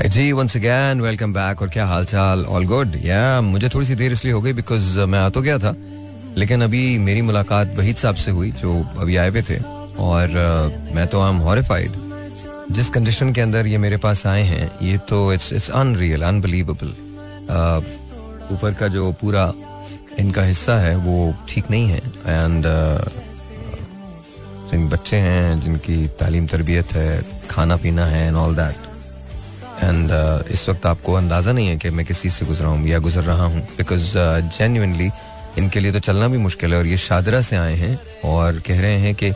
Alright, जी once again welcome back. और क्या हाल चाल? All good. Yeah, मुझे थोड़ी सी देर इसलिए हो गई बिकॉज मैं आ तो गया था, लेकिन अभी मेरी मुलाकात वहीद साहब से हुई जो अभी आए हुए थे. और मैं तो आई एम हॉरिफाइड जिस कंडीशन के अंदर ये मेरे पास आए हैं. ये तो इट्स अनरियल, अनबिलीवेबल. ऊपर का जो पूरा इनका हिस्सा है वो ठीक नहीं है. एंड जिन बच्चे हैं जिनकी तालीम तरबियत है, खाना पीना है एंड ऑल दैट. एंड इस वक्त आपको अंदाज़ा नहीं है कि मैं किस चीज़ से गुजरा हूँ या गुजर रहा हूँ, बिकॉज जेन्युइनली इनके लिए तो चलना भी मुश्किल है. और ये शादरा से आए हैं और कह रहे हैं कि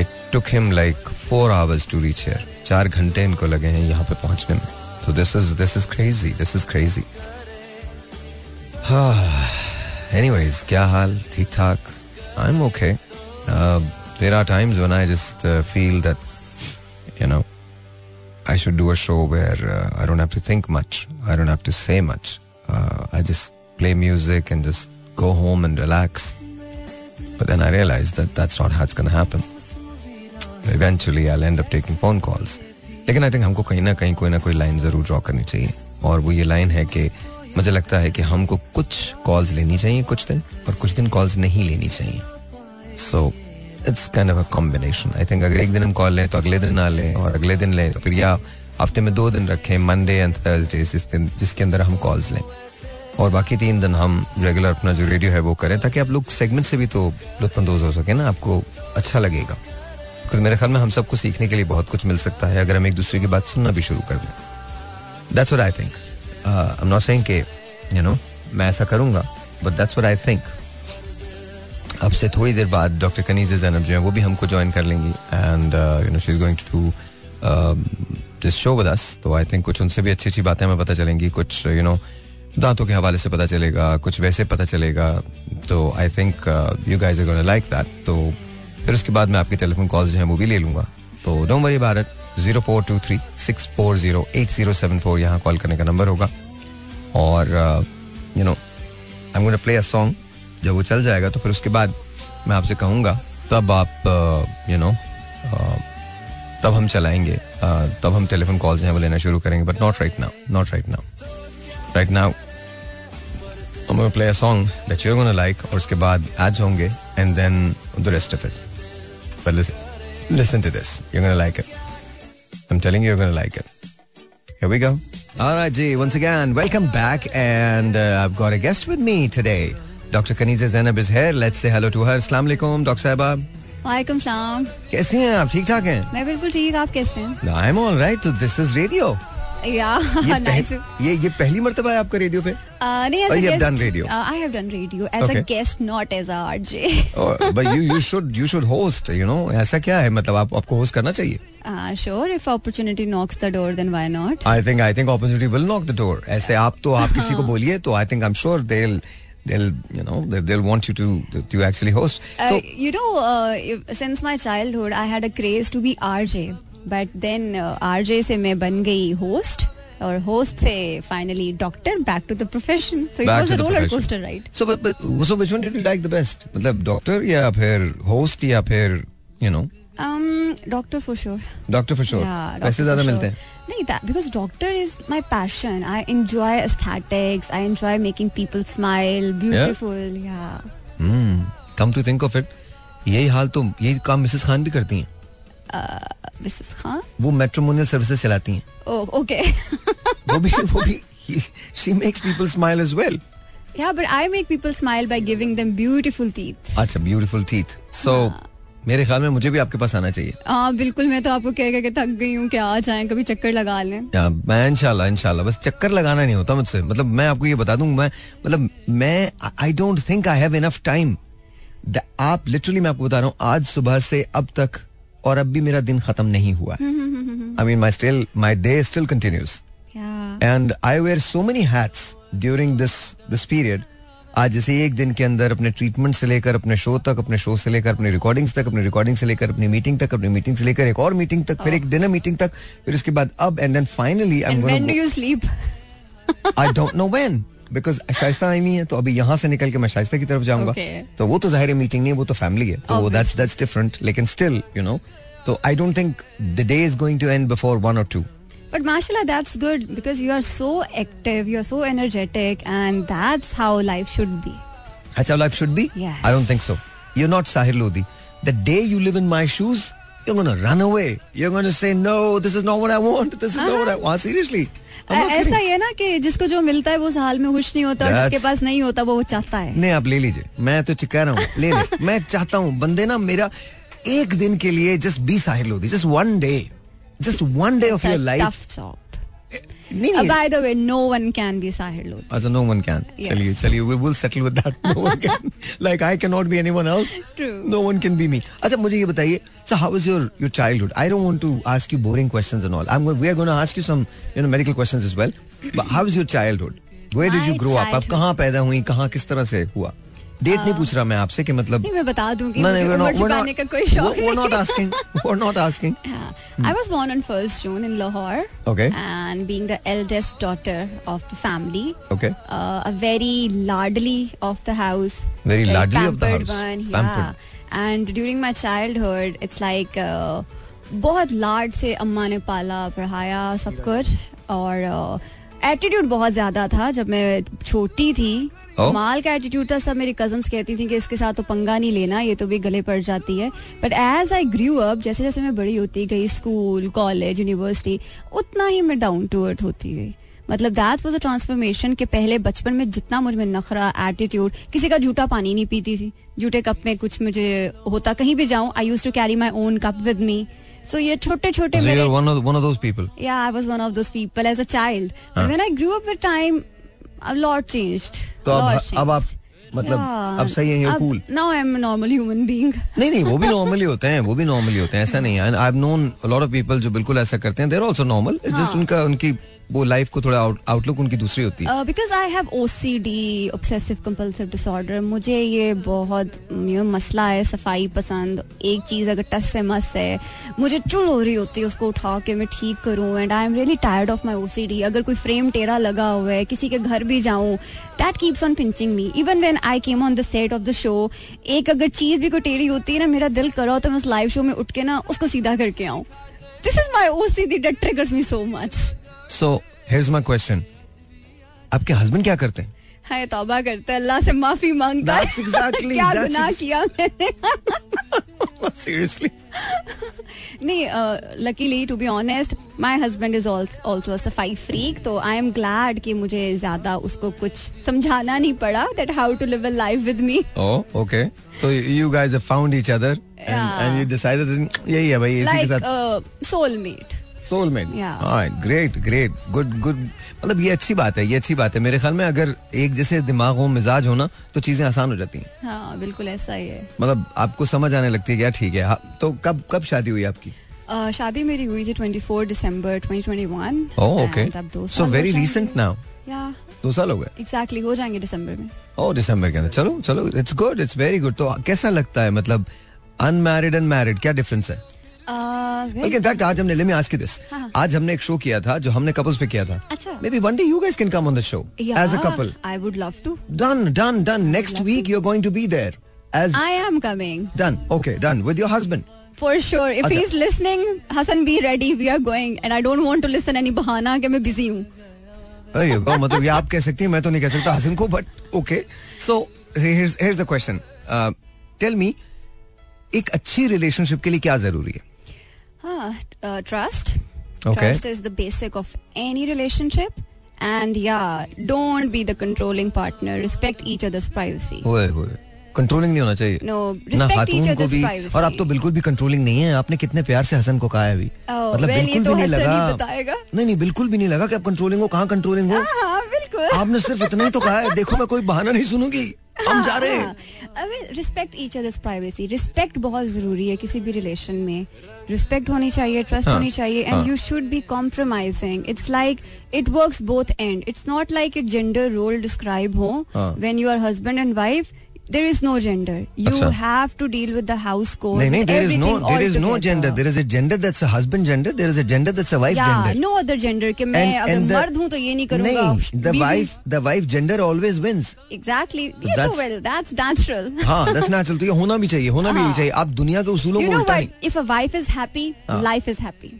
it took him like 4 hours to reach here. 4 घंटे इनको लगे हैं यहाँ पे पहुँचने में. तो this is crazy, this is crazy. Anyways, क्या हाल? ठीक ठाक. I am okay. There are times when I just feel that you know I should do a show where I don't have to think much. I don't have to say much. I just play music and just go home and relax. But then I realized that that's not how it's going to happen. Eventually, I'll end up taking phone calls. लेकिन I think हमको कहीं ना कहीं कोई ना कोई line जरूर draw करनी चाहिए. और वो ये लाइन है कि मुझे लगता है कि हमको कुछ कॉल्स लेनी चाहिए कुछ दिन, और कुछ दिन कॉल्स नहीं लेनी चाहिए. So it's kind of a combination. I think अगर एक दिन हम कॉल लें तो अगले दिन ना लें, और अगले दिन लें तो फिर, या हफ्ते में 2 दिन रखें, मंडे एंड थर्सडे, जिसके अंदर हम कॉल्स लें. और बाकी 3 दिन हम रेगुलर अपना जो रेडियो है वो करें, ताकि आप लोग सेगमेंट से भी तो लुत्फानंदोज हो सके ना. आपको अच्छा लगेगा, बिकॉज मेरे ख्याल में हम सबको सीखने के लिए बहुत कुछ मिल सकता है अगर हम एक दूसरे की बात सुनना भी शुरू कर दें. That's what I think. I am not saying कि यू नो मैं ऐसा करूँगा, but that's what I think. अब से थोड़ी देर बाद डॉक्टर कनीज़ ज़ैनब जो हैं वो भी हमको ज्वाइन कर लेंगी. And you know she is going to this show with us. तो आई थिंक कुछ उनसे भी अच्छी अच्छी बातें हमें पता चलेंगी. कुछ यू नो दांतों के हवाले से पता चलेगा, कुछ वैसे पता चलेगा. तो I think you guys are gonna like that. तो फिर उसके बाद मैं आपके टेलीफोन कॉल्स जो हैं वो भी ले लूँगा. तो डोंट वरी अबाउट इट. 0423-640-8074 यहाँ कॉल करने का नंबर होगा. और you know I am gonna play a song. जब वो चल जाएगा तो फिर उसके बाद मैं आपसे कहूँगा, तब आप यू नो तब हम चलाएंगे, तब हम टेलीफोन कॉल्स हैं वो लेना शुरू करेंगे. But not right now, not right now. Right now I will play a song that you are gonna like, और उसके बाद एड्स होंगे and then the rest of it. Listen to this, you are gonna like it. I am telling you, you are gonna like it. Here we go. All right, ji, once again, welcome back, and I've got a guest with me today. Doctor Kaniza Zainab is here. Let's say hello to her. अस्सलाम वालेकुम doctor साहबा. वालेकुम सलाम. कैसी हैं आप? ठीक ठाक हैं? मैं बिल्कुल ठीक. आप कैसे हैं? I am all right. तो दिस इज रेडियो. ये पहली मर्तबा है आपका रेडियो पे? नहीं, I have done radio. I have done radio as a guest, not as a RJ. But you should host, you know. ऐसा क्या है, मतलब आपको होस्ट करना चाहिए. Sure, if opportunity knocks the door, then why not? I think opportunity will knock the door. ऐसे आप किसी को बोलिए तो I think, I am sure they'll want you to actually host. So, you know, since my childhood, I had a craze to be RJ. But then RJ se main ban gayi host, or host se finally doctor, back to the profession. So it was a roller coaster ride. So which one did you like the best? मतलब doctor या फिर host या फिर you know? Doctor for sure. Doctor for sure. Yeah, पैसे ज्यादा मिलते हैं. नहीं, that because doctor is my passion. I enjoy aesthetics. I enjoy making people smile. Beautiful. Yeah. Come to think of it, यही काम Mrs Khan भी करती हैं. मिसेस खान? वो मैट्रिमोनियल सर्विसेज चलाती हैं. Oh, okay. वो भी. She makes people smile as well. Yeah, but I make people smile by giving them beautiful teeth. अच्छा, beautiful teeth. So. Yeah. मेरे ख्याल में मुझे भी आपके पास आना चाहिए. बिल्कुल, मैं तो आपको कह के थक गई हूँ कि आ जाएं, कभी चक्कर लगा लें. मैं इंशाल्लाह, बस चक्कर लगाना नहीं होता मुझसे. मतलब मैं आपको ये बता दूँ, मैं I don't think I have enough time. आप लिटरली, मैं आपको बता रहा हूँ, आज सुबह से अब तक और अब भी मेरा दिन खत्म नहीं हुआ. I mean my day still continues and I wear so many hats during this period. आज जैसे एक दिन के अंदर अपने ट्रीटमेंट से लेकर अपने शो तक, अपने शो से लेकर अपने रिकॉर्डिंग्स तक, अपने रिकॉर्डिंग से लेकर अपनी मीटिंग तक, अपनी मीटिंग से लेकर एक और मीटिंग तक, फिर एक डिनर मीटिंग तक, फिर उसके बाद अब, and then finally I am going. When do you sleep? I don't know when, because Shaista आई हुई है. तो अभी यहाँ से निकल के मैं शाइस्ता की तरफ जाऊंगा. तो वो तो जाहिर है मीटिंग नहीं, वो तो फैमिली है, तो दैट्स डिफरेंट. लेकिन स्टिल यू नो, तो I don't think the day is going to end before 1 or 2. But mashallah, that's good because you are so active, you are so energetic, and that's how life should be. That's how life should be? Yes. I don't think so. You're not Sahir Lodhi. The day you live in my shoes, you're going to run away. You're going to say, no, this is not what I want. This is not what I want. Seriously. ऐसा ही है ना कि जिसको जो मिलता है वो उस हाल में खुश नहीं होता और जिसके पास नहीं होता वो चाहता है. नहीं, आप ले लीजिए. मैं तो चिका रहा हूँ. ले ले. मैं चाहता हूँ बंदे ना मेरा एक दिन के लिए just be Sahil Lodhi. Just one day of your life. Tough job. By the way, no one can be Sahir Lodhi. As no one can. Chaliye, we'll settle with that. No one can. Like I cannot be anyone else. True. No one can be me. अच्छा मुझे ये बताइए, so how was your childhood? I don't want to ask you boring questions and all. We are going to ask you some medical questions as well. But how was your childhood? Where did you grow up? आप कहाँ पैदा हुई? कहाँ किस तरह से हुआ? Date नहीं पूछ रहा मैं आपसे कि मतलब नहीं, मैं बता दूंगी. उम्र छुपाने का कोई शौक नहीं. We're not asking. I was born on 1st June in Lahore. Okay. And being the eldest daughter of the family. Okay. A very ladly of the house. Very ladly of the house. Pampered one. Yeah. And during my childhood, it's like बहुत लाड से अम्मा ने पाला पढ़ाया सब कुछ और attitude बहुत ज्यादा था. जब मैं छोटी थी माल का एटीट्यूड था. सब मेरी कजन्स कहती थी कि इसके साथ तो पंगा नहीं लेना, ये तो भी गले पड़ जाती है. But as I grew up, जैसे जैसे मैं बड़ी होती गई, स्कूल, कॉलेज, यूनिवर्सिटी, उतना ही मैं डाउन टू अर्थ होती गई. मतलब दैट वाज अ ट्रांसफॉर्मेशन कि पहले बचपन में जितना मुझ में नखरा, एटीट्यूड, किसी का जूठा पानी नहीं पीती थी, जूठे कप में कुछ मुझे होता, कहीं भी जाऊँ I used to carry my own cup with me. So, ये छोटे-छोटे मेरे. So, you were one of those people. Yeah, I was one of those people as a child. But when I grew up with time, a lot changed. So, अब आप मतलब अब सही है, you're cool. Now I'm a normal human being. नहीं, वो भी normal ही होते हैं. ऐसा नहीं है. And I've known a lot of people जो बिल्कुल ऐसा करते हैं. They're also normal. It's just उनकी वो लाइफ को थोड़ा आउटलुक उनकी दूसरी होती है. Because I have OCD, obsessive compulsive disorder. मुझे ये बहुत मसला है. सफाई पसंद, एक चीज अगर टस से मस है, मुझे चुल हो रही होती है, उसको उठा के मैं ठीक करूँ. And I am really tired of my OCD. अगर कोई फ्रेम टेढ़ा लगा हुआ है, किसी के घर भी जाऊँ, that keeps on pinching me. Even when I came on the set of the show, एक अगर चीज भी कोई टेढ़ी होती है ना, मेरा दिल कर रहा हो तो मैं उस लाइव शो में उठ के ना उसको सीधा करके आऊँ. This is my OCD that triggers me so much. So, here's my question. आपके हस्बैंड क्या करते हैं? हाय, तौबा करते हैं, अल्लाह से माफी मांगता है. That's exactly. क्या गुनाह किया मैंने? Seriously? नहीं, luckily to be honest, my husband is also a सफाई freak. तो I am glad कि मुझे ज्यादा उसको कुछ समझाना नहीं पड़ा that how to live a life with me. Oh, okay. So you guys have found each other and you decided यही है भाई, इसी के साथ. Like soulmate. Soulmate. Yeah. Right. Great. Good. मतलब ये अच्छी बात है. मेरे ख्याल में अगर एक जैसे दिमाग हो, मिजाज हो ना, तो चीजें आसान हो जाती हैं. हाँ, बिल्कुल ऐसा ही है. मतलब आपको समझ आने लगती है क्या? ठीक है. तो कब शादी हुई आपकी? शादी मेरी हुई थी 24 दिसंबर 2021. Oh, okay. So very recent now. Yeah. 2 साल हो गए. Exactly, हो जाएंगे दिसंबर में. Oh, दिसंबर के अंदर. चलो. It's good. It's very good. तो कैसा लगता है, मतलब unmarried and married क्या डिफरेंस है? In fact, आज हमने एक शो किया था जो हमने कपल्स पे किया था. अच्छा. Maybe one day you guys can come on the show as a couple. I would love to. Done. Next week you're going to be there. As I am coming. Done. Okay, done with your husband. For sure. If he's listening, Hassan, be ready. We are going, and I don't want to listen any बहाना कि मैं busy हूँ. मतलब ये आप कह सकती हैं, मैं तो नहीं कह सकता हसन को. But okay. So here's the question. Tell me, एक अच्छी relationship के लिए क्या जरूरी है? Trust. Okay. Trust is the basic of any relationship. And yeah, don't be the controlling partner. Respect each other's privacy. होए. Controlling नहीं होना चाहिए. No, respect each other's privacy. और आप तो बिल्कुल भी controlling नहीं है. आपने कितने प्यार से हसन को कहा है अभी. मतलब बिल्कुल भी नहीं लगा. नहीं, बिल्कुल भी नहीं लगा कि आप controlling हो. कहाँ controlling हो? हाँ, बिल्कुल. आपने सिर्फ इतना ही तो कहा है. देखो, मैं कोई बहाना नहीं सुनूंगी. हम जा रहे हैं. Respect each others privacy. Respect बहुत जरूरी है किसी भी रिलेशन में. रिस्पेक्ट होनी चाहिए, ट्रस्ट होनी चाहिए, and you should be compromising. It's like it works both end. It's not like a gender role describe हो. When you are husband and wife, there is no gender. You have to deal with the house code. नहीं, there is no gender. There is a gender that's a husband gender. There is a gender that's a wife gender. No other gender कि मैं अगर मर्द हूं तो ये नहीं करूंगा. The wife gender always wins. Exactly. Well, that's natural. हां, दैट्स नेचुरल. तो ये होना भी चाहिए. आप दुनिया के उसूलों को उल्टा. If a wife is happy, life is happy.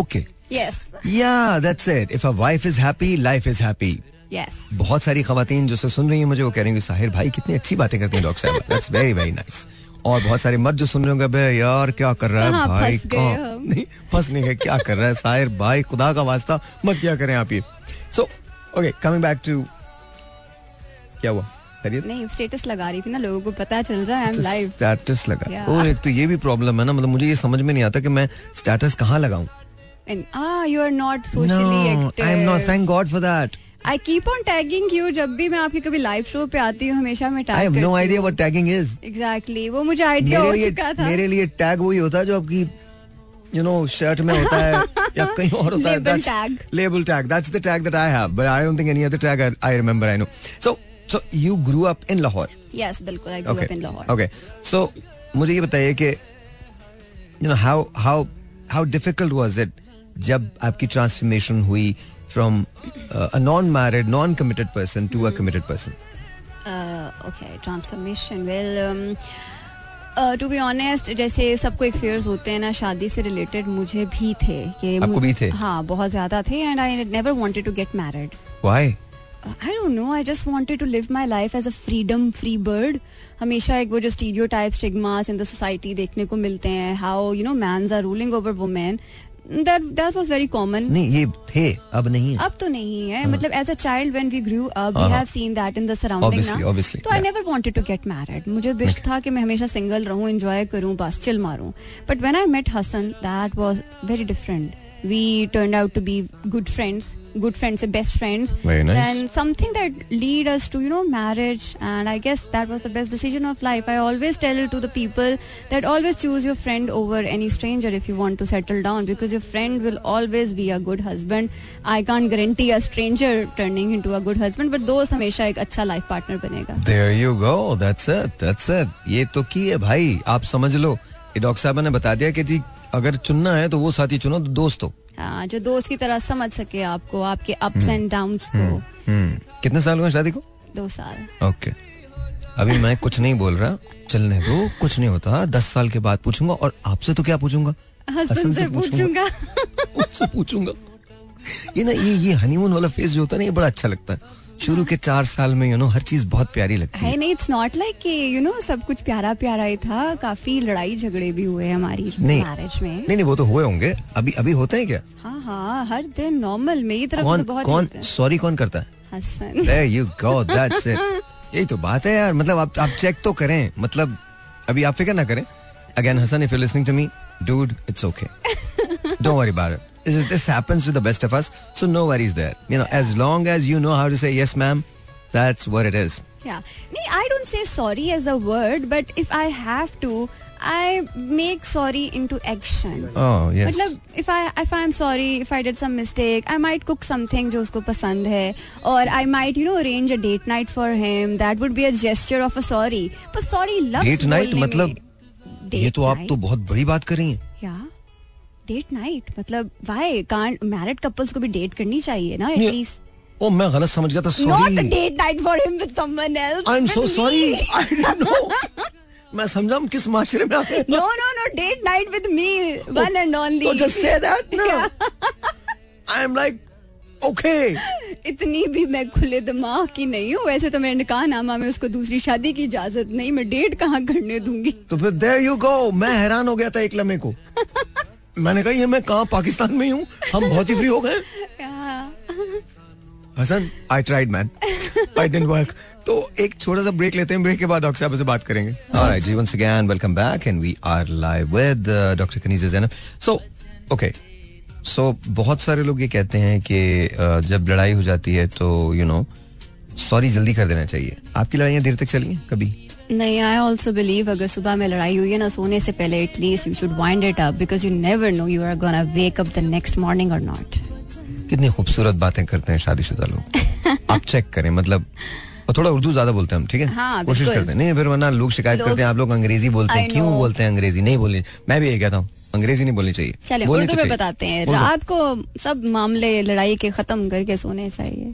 Okay. Yes. Yeah, that's it. If a wife is happy, life is happy. Yes. बहुत सारी ख्वातीन जो सुन रही हैं मुझे वो कह रही हैं साहिर भाई कितनी अच्छी बातें करते हैं डॉक्टर साहब. That's very very nice. और बहुत सारे मर्द जो सुन रहे होंगे बे यार क्या कर रहा है भाई नहीं फंसने का क्या कर रहा है साहिर भाई खुदा का वास्ता मत क्या करें आप ये. So okay, coming back to क्या हुआ नहीं स्टेटस लगा रही थी ना लोगों को पता चल रहा है I'm live. स्टेटस लगा और एक तो ये भी प्रॉब्लम है ना मतलब मुझे ये समझ में नहीं आता कि मैं स्टेटस कहाँ लगाऊं. And you are not socially active. I am not. Thank God for that. I keep on tagging you. जब भी मैं आपकी कभी live show पे आती हूँ हमेशा मैं tag करती हूँ. I have no idea what tagging is. Exactly. वो मुझे idea हो चुका था. मेरे लिए tag वही होता है जो आपकी you know shirt में होता है या कहीं और होता है. Label tag. Label tag. That's the tag that I have. But I don't think any other tag I remember. I know. So you grew up in Lahore. Yes, बिल्कुल. I grew up in Lahore. Okay. So मुझे ये बताइए कि you know how difficult was it जब आपकी transformation हुई from a non married non committed person to a committed person. Okay transformation well to be honest जैसे सबको एक फेयर्स होते हैं ना शादी से रिलेटेड मुझे भी थे कि आपको भी थे. हाँ बहुत ज्यादा थे. And I never wanted to get married. Why I don't know. I just wanted to live my life as a freedom-free bird. हमेशा एक वो जो stereotypes, stigmas in the society देखने को मिलते हैं. How you know, men's are ruling over women. That was very common. नहीं ये थे अब नहीं है. अब तो नहीं है. मतलब as a child when we grew up we have seen that in the surrounding. Obviously. So I never wanted to get married. मुझे विश था कि मैं हमेशा single रहूँ, enjoy करूँ, बस चिल मारूँ. But when I met Hasan, that was very different. We turned out to be good friends, best friends. Very nice. And something that lead us to, you know, marriage. And I guess that was the best decision of life. I always tell to the people that always choose your friend over any stranger if you want to settle down. Because your friend will always be a good husband. I can't guarantee a stranger turning into a good husband. But those hamesha ek acha life partner banega. There you go. That's it. ये तो की है भाई. आप समझ लो. ये doctor साहब ने बता दिया कि जी अगर चुनना है तो वो साथी चुनो दोस्तों. हाँ जो दोस्त की तरह समझ सके आपको आपके अप्स एंड डाउन्स को. कितने साल हुए शादी को? 2 साल. ओके अभी मैं कुछ नहीं बोल रहा चलने दो कुछ नहीं होता. 10 साल के बाद पूछूंगा. और आपसे तो क्या पूछूंगा? हस्बैंड से पूछूंगा उससे पूछूंगा. ये ना ये हनीमून वाला फेज जो होता है ना ये बड़ा अच्छा लगता है. शुरू के 4 साल में यू नो हर चीज बहुत प्यारी लगती है. नहीं इट्स नॉट लाइक कि यू नो सब कुछ प्यारा प्यारा ही था. काफी लड़ाई झगड़े भी हुए हमारी मैरिज में. नहीं वो तो हुए होंगे. अभी होते हैं क्या? हाँ हाँ हर दिन नॉर्मल. मेरी तरफ से बहुत. कौन सॉरी कौन करता है? Hasan. There you go, that's it. यही तो बात है यार. मतलब आप चेक तो करें. मतलब अभी आप फिक्र ना करें. Again Hasan if you're listening to me, dude, it's okay. Don't worry about it. This happens to the best of us, so no worries there. You know, as long as you know how to say yes, ma'am, that's what it is. Yeah, I don't say sorry as a word, but if I have to, I make sorry into action. Oh yes. मतलब if I'm sorry, if I did some mistake, I might cook something जो उसको पसंद है, or I might you know arrange a date night for him. That would be a gesture of a sorry. But sorry loves date night मतलब ये तो आप तो बहुत बड़ी बात कर रही हैं. Yeah. डेट नाइट मतलब वाई कांट मैरिड कपल्स को भी डेट करनी चाहिए ना एटलीस्ट. ओ मैं गलत समझ गया था sorry. Not date night for him with someone else. I am so sorry I don't know मैं समझा हम किस माशरे में आते हैं. No date night with me one and only. So just say that no I am like okay. इतनी भी मैं खुले दिमाग की नहीं हूँ. वैसे तो मैंने कहा नामा में उसको दूसरी शादी की इजाजत नहीं. मैं डेट कहाँ करने दूंगी. तो फिर देयर यू गो. मैं हैरान हो गया था एक लम्हे को. मैंने कहा ये मैं कहाँ पाकिस्तान में हूँ. हम बहुत ही फ्री हो गए. Hasan I tried man I didn't work. तो एक छोटा सा ब्रेक लेते हैं. ब्रेक के बाद डॉक्टर साहब से बात करेंगे. Alright ji once again welcome back and we are live with doctor Kaniza Zainab. So okay so बहुत सारे लोग ये कहते हैं कि जब लड़ाई हो जाती है तो यू नो सॉरी जल्दी कर देना चाहिए. आपकी लड़ाइयाँ देर तक चली कभी नहीं? आई ऑल्सो बिलीव अगर सुबह में लड़ाई हुई है ना सोने से पहले at least you should wind it up because you never know you are gonna wake up the next morning और नॉट. कितनी खूबसूरत बातें करते हैं शादीशुदा लोग. आप चेक करें मतलब. और थोड़ा उर्दू ज्यादा बोलते हैं हम ठीक है. हाँ, कोशिश करते हैं नहीं फिर वरना लोग शिकायत करते हैं आप लोग अंग्रेजी बोलते हैं. क्यों बोलते हैं अंग्रेजी? नहीं बोली. मैं भी यही कहता हूँ अंग्रेजी नहीं बोलनी चाहिए, चले उर्दू में बताते हैं। रात को सब मामले लड़ाई के खत्म करके सोने चाहिए।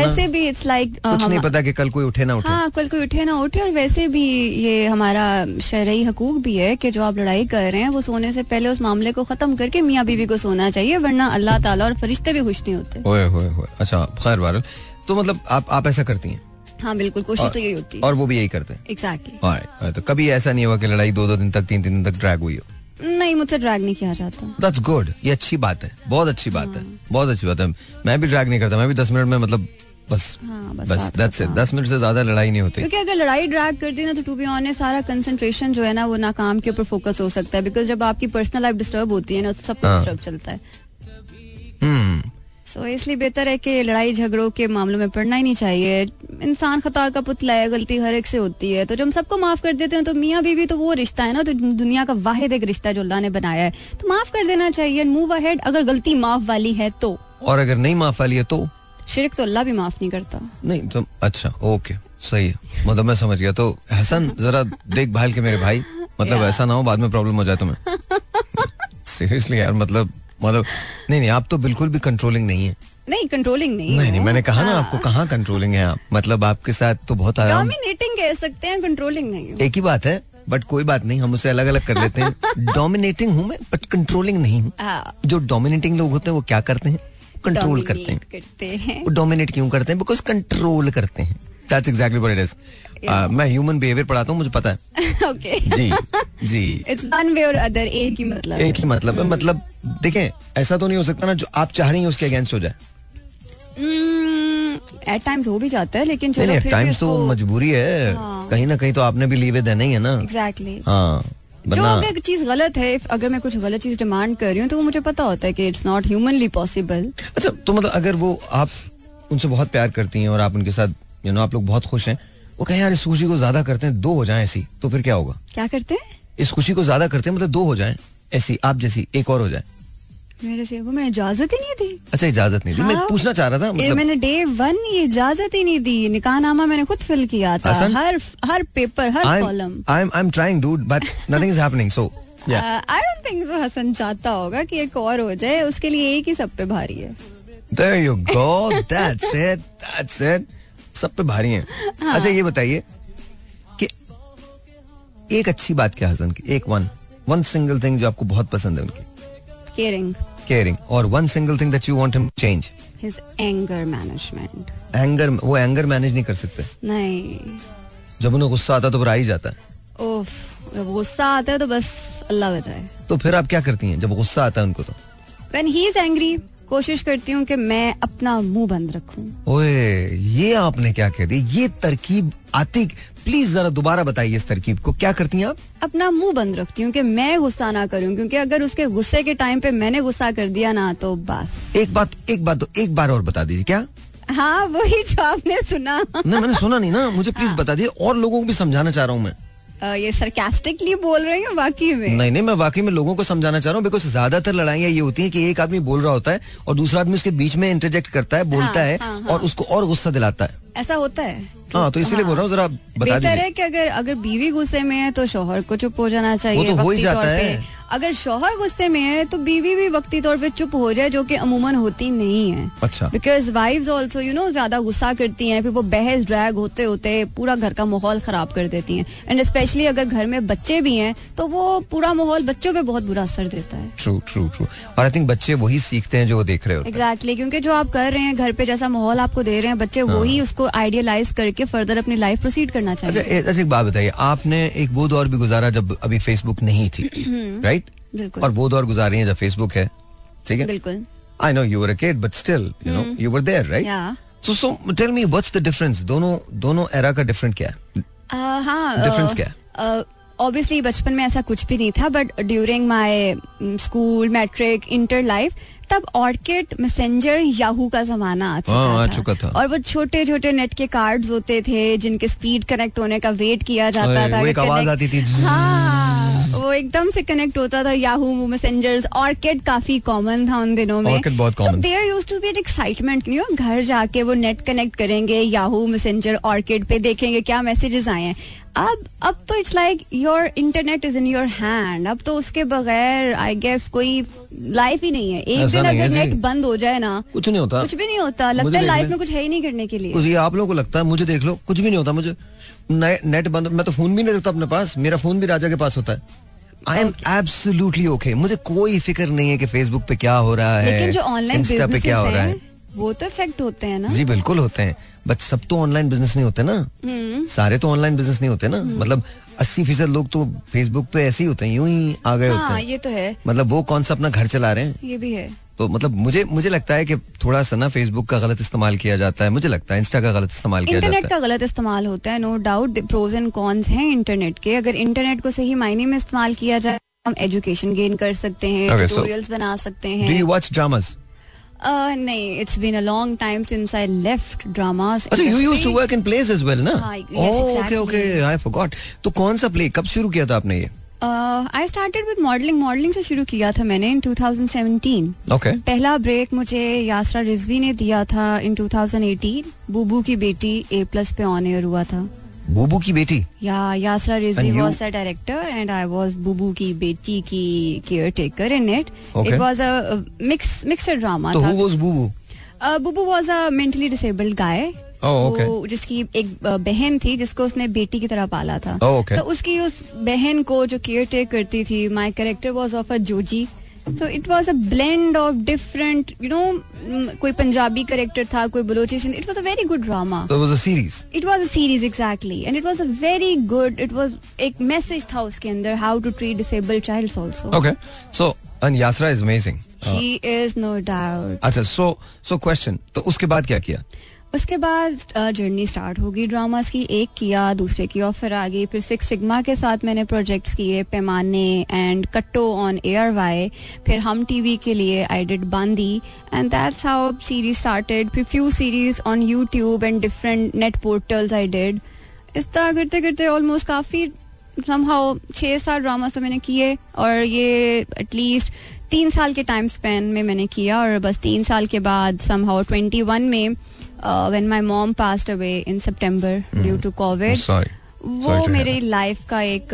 वैसे भी इट्स लाइक कुछ नहीं पता कि कल कोई उठे ना उठे। हाँ, कल कोई उठे ना उठे। और वैसे भी ये हमारा शरई हकूक भी है कि जो आप लड़ाई कर रहे हैं वो सोने से पहले उस मामले को खत्म करके मियाँ बीवी को सोना चाहिए, वरना अल्लाह ताला और फरिश्ते भी खुश नहीं होते। अच्छा खैर बहरहाल, तो मतलब आप ऐसा करती हैं? हाँ बिल्कुल, कोशिश तो यही होती है और वो भी यही करते हैं। एग्जैक्टली। तो कभी ऐसा नहीं हुआ कि लड़ाई 2-2 दिन तक 3-3 दिन तक ड्रैग हुई हो? नहीं, मुझसे ड्रैग नहीं किया जाता। That's good, ये अच्छी बात है, बहुत अच्छी बात है, बहुत अच्छी बात है। मैं भी ड्रैग नहीं करता, मैं भी 10 मिनट में मतलब बस, हाँ, बस that's it, 10 मिनट से ज्यादा लड़ाई नहीं होती। क्योंकि अगर लड़ाई ड्रैग करती ना तो टू बी ऑनेस्ट सारा कंसंट्रेशन जो है ना वो ना काम के ऊपर फोकस हो सकता है, बिकॉज जब आपकी पर्सनल लाइफ डिस्टर्ब होती है ना तो सब डिस्टर्ब चलता है। तो इसलिए बेहतर है कि लड़ाई झगड़ों के मामलों में पड़ना ही नहीं चाहिए। इंसान खता का पुतला है, गलती हर एक से होती है, तो जब हम सबको माफ कर देते हैं तो मियाँ बीवी तो वो रिश्ता है ना, तो दुनिया का वाहिद एक रिश्ता जो अल्लाह ने बनाया है, तो माफ कर देना चाहिए। मूव अहेड, अगर गलती माफ वाली है तो, और अगर नहीं माफ वाली है तो शिर्क तो अल्लाह भी माफ नहीं करता। नहीं तो अच्छा ओके सही है, मतलब मैं समझ गया। तो हसन जरा देखभाल के मेरे भाई, मतलब ऐसा ना हो बाद में प्रॉब्लम हो जाए तुम्हें। सीरियसली यार, मतलब नहीं आप तो बिल्कुल भी कंट्रोलिंग नहीं है। नहीं कंट्रोलिंग नहीं, नहीं मैंने कहा ना आपको, कहाँ कंट्रोलिंग है आप, मतलब आपके साथ तो बहुत आराम। डोमिनेटिंग कह सकते हैं, कंट्रोलिंग नहीं। एक ही बात है, बट कोई बात नहीं, हम उसे अलग अलग कर लेते हैं। डोमिनेटिंग हूँ मैं बट कंट्रोलिंग नहीं हूँ। जो डोमिनेटिंग लोग होते हैं वो क्या करते हैं, कंट्रोल करते हैं। वो डोमिनेट क्यों करते हैं? बिकॉज कंट्रोल करते हैं। That's exactly what it is. मैं ह्यूमन बिहेवियर पढ़ाता हूँ, मुझे पता है। Okay ji it's one way और अदर एक ही मतलब देखें, ऐसा तो नहीं हो सकता ना जो आप चाह रही हैं उसके अगेंस्ट हो जाए। एट टाइम्स हो भी जाता है, लेकिन चलो फिर टाइम्स तो मजबूरी है, कहीं ना कहीं तो आपने भी लीवे देना ही है ना। एग्जैक्टली। हाँ, जो अगर चीज गलत है, अगर मैं कुछ गलत चीज डिमांड कर रही हूँ तो वो मुझे पता होता है कि इट्स नॉट ह्यूमनली पॉसिबल। अच्छा, तो मतलब अगर वो आप उनसे बहुत प्यार करती हैं और आप उनके साथ आप लोग बहुत खुश हैं, वो कहें यार इस खुशी को ज्यादा करते हैं, 2 हो जाएं ऐसी, तो फिर क्या होगा? क्या करते हैं? इस खुशी को ज्यादा करते हैं, मतलब 2 हो जाएं ऐसी, आप जैसी एक और हो जाए। मेरे से वो मैंने इजाजत ही नहीं दी। अच्छा, इजाजत नहीं दी? मैं पूछना चाह रहा था मतलब मैंने day 1 ये इजाजत ही नहीं दी। निकाहनामा मैंने खुद फिल किया था, हर पेपर, हर column. I am trying dude but nothing is happening, so I don't think so. Hasan चाहता होगा कि एक और हो जाए, उसके लिए एक ही सब पे भारी है। There you go, that's it, that's it, सब पे भारी हैं। हाँ। अच्छा ये बताइए कि एक अच्छी बात क्या हसन की, एक वन सिंगल थिंग जो आपको बहुत पसंद है उनकी? केयरिंग। और one single thing that you want him to change? His anger management. Anger, वो एंगर मैनेज नहीं कर सकते? नहीं, जब उन्हें गुस्सा आता है तो वो आ ही जाता है। उफ, जब गुस्सा आता है तो बस अल्लाह बचाए। तो फिर आप क्या करती हैं जब गुस्सा आता है उनको? तो व्हेन ही इज एंग्री कोशिश करती हूँ कि मैं अपना मुंह बंद रखूं। ओए, ये आपने क्या कह दी, ये तरकीब आती, प्लीज जरा दोबारा बताइए इस तरकीब को। क्या करती हैं आप? अपना मुंह बंद रखती हूँ कि मैं गुस्सा ना करूँ, क्योंकि अगर उसके गुस्से के टाइम पे मैंने गुस्सा कर दिया ना तो बस। एक बात तो एक बार और बता दीजिए। क्या? हाँ वही जो आपने सुना। नहीं मैंने सुना नहीं ना, मुझे प्लीज बता दीजिए, और लोगों को भी समझाना चाह रहा हूँ मैं। ये सरकास्टिकली बोल रही हूँ वाकई में? नहीं, मैं वाकई में लोगों को समझाना चाह रहा हूँ, बिकॉज ज्यादातर लड़ाइयाँ ये होती हैं कि एक आदमी बोल रहा होता है और दूसरा आदमी उसके बीच में इंटरजेक्ट करता है, बोलता है और उसको और गुस्सा दिलाता है। ऐसा होता है। हाँ, तो इसीलिए बोल रहा हूँ, जरा बता दीजिए। बेहतर है कि अगर बीवी गुस्से में है तो शोहर को चुप हो जाना चाहिए, वो तो हो ही जाता है। अगर शोहर गुस्से में है तो बीवी भी वक्ती तौर पे चुप हो जाए, जो कि अमूमन होती नहीं है। अच्छा। बिकॉज वाइव्स ऑल्सो ज्यादा गुस्सा करती हैं, फिर वो बहस ड्रैग होते होते पूरा घर का माहौल खराब कर देती हैं। एंड स्पेशली अगर घर में बच्चे भी हैं तो वो पूरा माहौल बच्चों पे बहुत बुरा असर देता है। ट्रू। और आई थिंक बच्चे वही सीखते हैं जो वो देख रहे होते हैं। एग्जैक्टली, क्योंकि जो आप कर रहे हैं घर पे, जैसा माहौल आपको दे रहे हैं बच्चे वही उसको आइडियलाइज करके फर्दर अपनी लाइफ प्रोसीड करना चाहिए। अच्छा एक बात बताइए, आपने एक वो दौर भी गुजारा जब अभी फेसबुक नहीं थी, राइट? और वो दौर गुजार रही है जब फेसबुक है, ठीक है? बिल्कुल। I know you were a kid but still you were there, right? So tell me what's the difference, दोनों एरा का डिफरेंट क्या है? डिफरेंस क्या है? ऑब्वियसली बचपन में ऐसा कुछ भी नहीं था, but during my school, matric, inter life, तब ऑर्किड, मैसेंजर, याहू का जमाना आ चुका था। और वो छोटे छोटे नेट के कार्ड्स होते थे जिनके स्पीड कनेक्ट होने का वेट किया जाता था। वो एक आवाज आती थी, हाँ, वो तो एकदम से कनेक्ट होता था. याहू मैसेंजर्स, ऑर्किड काफी कॉमन था उन दिनों में. ऑर्किड बहुत common. There used to be an excitement, you know, घर जाके वो नेट कनेक्ट करेंगे, याहू मैसेंजर ऑर्किड पे देखेंगे क्या मैसेजेस आए हैं. अब तो it's like your internet is in your hand. अब तो उसके बगैर आई गेस कोई लाइफ ही नहीं है. एक दिन अगर नेट बंद हो जाए ना, कुछ नहीं होता, कुछ भी नहीं होता. लगता है लाइफ में कुछ है ही नहीं करने के लिए. आप लोगों को लगता है, मुझे देख लो कुछ भी नहीं होता. मुझे नेट बंद, मैं तो फोन भी नहीं रखता अपने पास. मेरा फोन भी राजा के पास होता है. I am absolutely okay. मुझे कोई फिक्र नहीं है कि फेसबुक पे क्या हो रहा है, लेकिन जो ऑनलाइन इंस्टा पे क्या हो रहा है वो तो इफेक्ट होते हैं ना. जी बिल्कुल होते हैं, बट सब तो ऑनलाइन बिजनेस नहीं होते ना. सारे तो ऑनलाइन बिजनेस नहीं होते ना. मतलब 80% लोग तो फेसबुक पे ऐसे ही होते हैं, यूं ही आ गए होते हैं. ये तो है. मतलब वो कौन सा अपना घर चला रहे हैं, ये भी है. तो मतलब मुझे लगता है कि थोड़ा सा ना फेसबुक का गलत इस्तेमाल किया जाता है. मुझे लगता है इंस्टा का गलत इस्तेमाल किया जाता है, इंटरनेट का गलत इस्तेमाल होता है. No doubt pros and cons हैं इंटरनेट के. अगर इंटरनेट को सही मायने में इस्तेमाल किया जाए, हम एजुकेशन गेन कर सकते हैं, ट्यूटोरियल्स बना सकते हैं. Do you watch dramas? नहीं, it's been a long time since I left dramas. अच्छा, you used to work in plays as well, ना? हाँ, yes, exactly. Okay, I forgot. तो कौन सा play, कब शुरू किया था आपने ये? I started with modeling से शुरू किया था मैंने in 2017. Okay. पहला ब्रेक मुझे यासरा रिजवी ने दिया था in 2018. बूबू की बेटी A+ पे ऑन एयर हुआ था. बूबू की बेटी? Yeah, Yasra Rizvi was a director and I was बूबू की बेटी की caretaker in it. Okay. It was a mixed drama. So who was Bubu? Bubu was a mentally disabled guy. Oh, okay. वो जिसकी एक बहन थी जिसको उसने बेटी की तरह पाला था. Oh, okay. तो उसकी उस बहन को जो caretaker करती थी, my character was of a Joji. So it was a blend of different, you know, कोई पंजाबी character था, कोई Balochi. It was a very good drama. So it was a series. It was a series, exactly, and it was a very good. It was एक message था उसके अंदर, how to treat disabled childs also. Okay, so and Yasra is amazing. She is, no doubt. अच्छा, so question. तो उसके बाद क्या किया? उसके बाद जर्नी स्टार्ट होगी ड्रामास की. एक किया, दूसरे की ऑफर आ गई, फिर 6 सिग्मा के साथ मैंने प्रोजेक्ट्स किए, पैमाने एंड कट्टो ऑन ARY. फिर हम TV के लिए आई डिड बांदी, and that's how series started. फिर few series on YouTube and different net portals I did. इस तरह करते करते ऑलमोस्ट काफ़ी समहाउ 6-7 ड्रामास तो मैंने किए, और ये एटलीस्ट 3 साल के टाइम स्पेन में मैंने किया. और बस 3 साल के बाद समहाउ 21 में when my mom passed away in September due to COVID, वो मेरे लाइफ का एक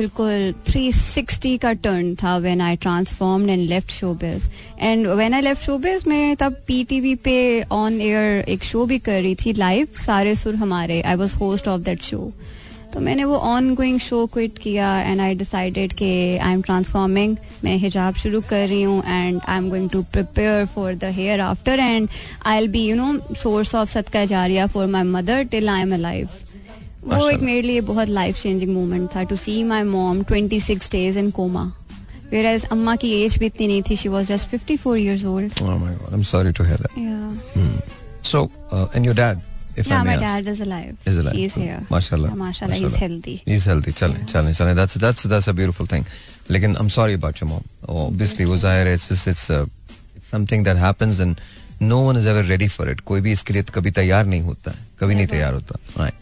बिल्कुल 360 का टर्न था. when I transformed and left showbiz, and when I left showbiz मैं तब PTV पे on air एक शो भी कर रही थी लाइव, सारे सुर हमारे. I was host of that show. तो मैंने वो ऑन गोइंग शो क्विट किया, एंड आई डिसाइडेड कि आई एम ट्रांसफॉर्मिंग. मैं हिजाब शुरू कर रही हूँ, and I am going to prepare for the hereafter, and I will be, you know, source of सदका जारिया for my mother till I am alive. वो एक मेरे लिए बहुत लाइफ चेंजिंग मोमेंट था, to see my mom 26 days in coma, whereas अम्मा की एज भी इतनी नहीं थी. She was just 54 years old. Oh my God, I'm sorry to hear that. Yeah. So, and your dad? Yeah, my dad is alive. He's here. MashaAllah. He's healthy. Chale. That's a beautiful thing. Lekin, I'm sorry about your mom. Obviously, वो ज़ाहिर है, it's something that happens and no one is ever ready for it. कोई भी इसके लिए कभी तैयार नहीं होता है, कभी नहीं तैयार होता.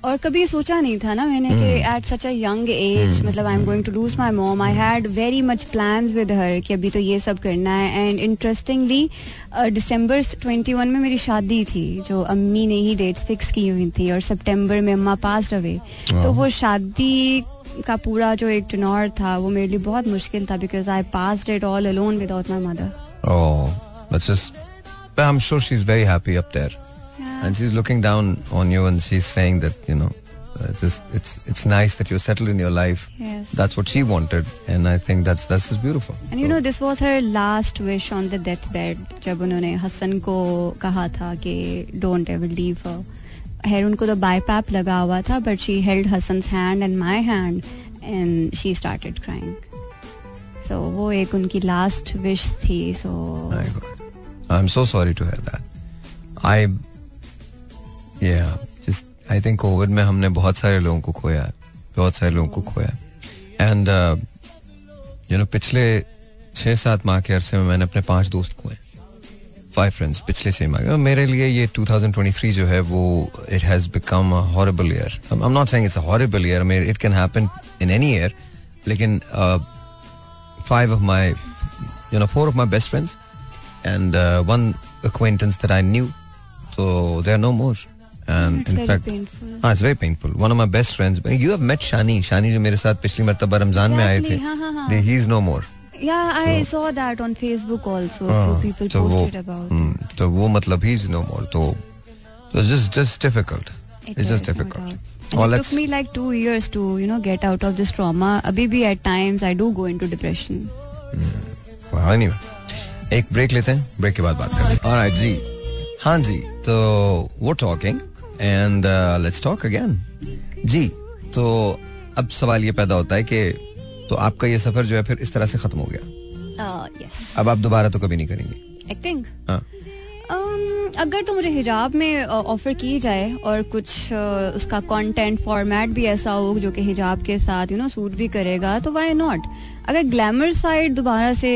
और कभी सोचा नहीं था ना मैंने कि at such a young age, मतलब I'm going to lose my mom. I had very much plans with her कि अभी तो ये सब करना है. And interestingly, December 21 में मेरी शादी थी, जो अम्मी ने ही डेट्स फिक्स की हुई थी, और सितंबर में अम्मा passed away. तो वो शादी का पूरा जो एक टनौर था वो मेरे लिए बहुत मुश्किल था, because I passed it all alone without my mother. Oh, that's just. But I'm sure she's very happy up there, yeah. And she's looking down on you, and she's saying that, you know, it's nice that you're settled in your life. Yes, that's what she wanted, and I think that's just beautiful. And you know, this was her last wish on the deathbed. जब उन्होंने हसन को कहा था कि don't ever leave her. Her उनको तो BiPAP लगा हुआ था, but she held Hasan's hand and my hand, and she started crying. So वो एक उनकी last wish थी. So. My God. I'm so sorry to hear that. I think COVID में हमने बहुत सारे लोगों को खोया. And you know, पिछले 6-7 माह के अरसे में मैंने अपने 5 दोस्त खोए, 5 friends पिछले 6 माह. मेरे लिए ये 2023 जो है वो it has become a horrible year. I'm not saying it's a horrible year. I mean, it can happen in any year. लेकिन 5 of my, you know, 4 of my best friends and one acquaintance that I knew. So they are no more. And in fact, हाँ, it's very painful. One of my best friends, you have met Shani. Shani जो मेरे साथ पिछली मर्तबा रमजान में आए थे. He is no more. Yeah, I saw that on Facebook also. Few people posted about. तो वो मतलब he is no more. तो it's just difficult. It's just difficult. It took me like 2 years to, you know, get out of this trauma. अभी भी at times I do go into depression. Well, anyway, एक break लेते हैं. Break के बाद बात करते हैं. Alright जी, हाँ जी. तो we're talking and let's talk again. जी, तो अब सवाल ये पैदा होता है कि तो आपका ये सफर जो है फिर इस तरह से खत्म हो गया. Yes. अब आप दोबारा तो कभी नहीं करेंगे. Acting. हाँ. अगर तो मुझे हिजाब में ऑफर की जाए और कुछ उसका कंटेंट फॉर्मेट भी ऐसा हो जो कि हिजाब के साथ, यू नो, सूट भी करेगा, तो व्हाई नॉट. अगर ग्लैमर साइड दोबारा से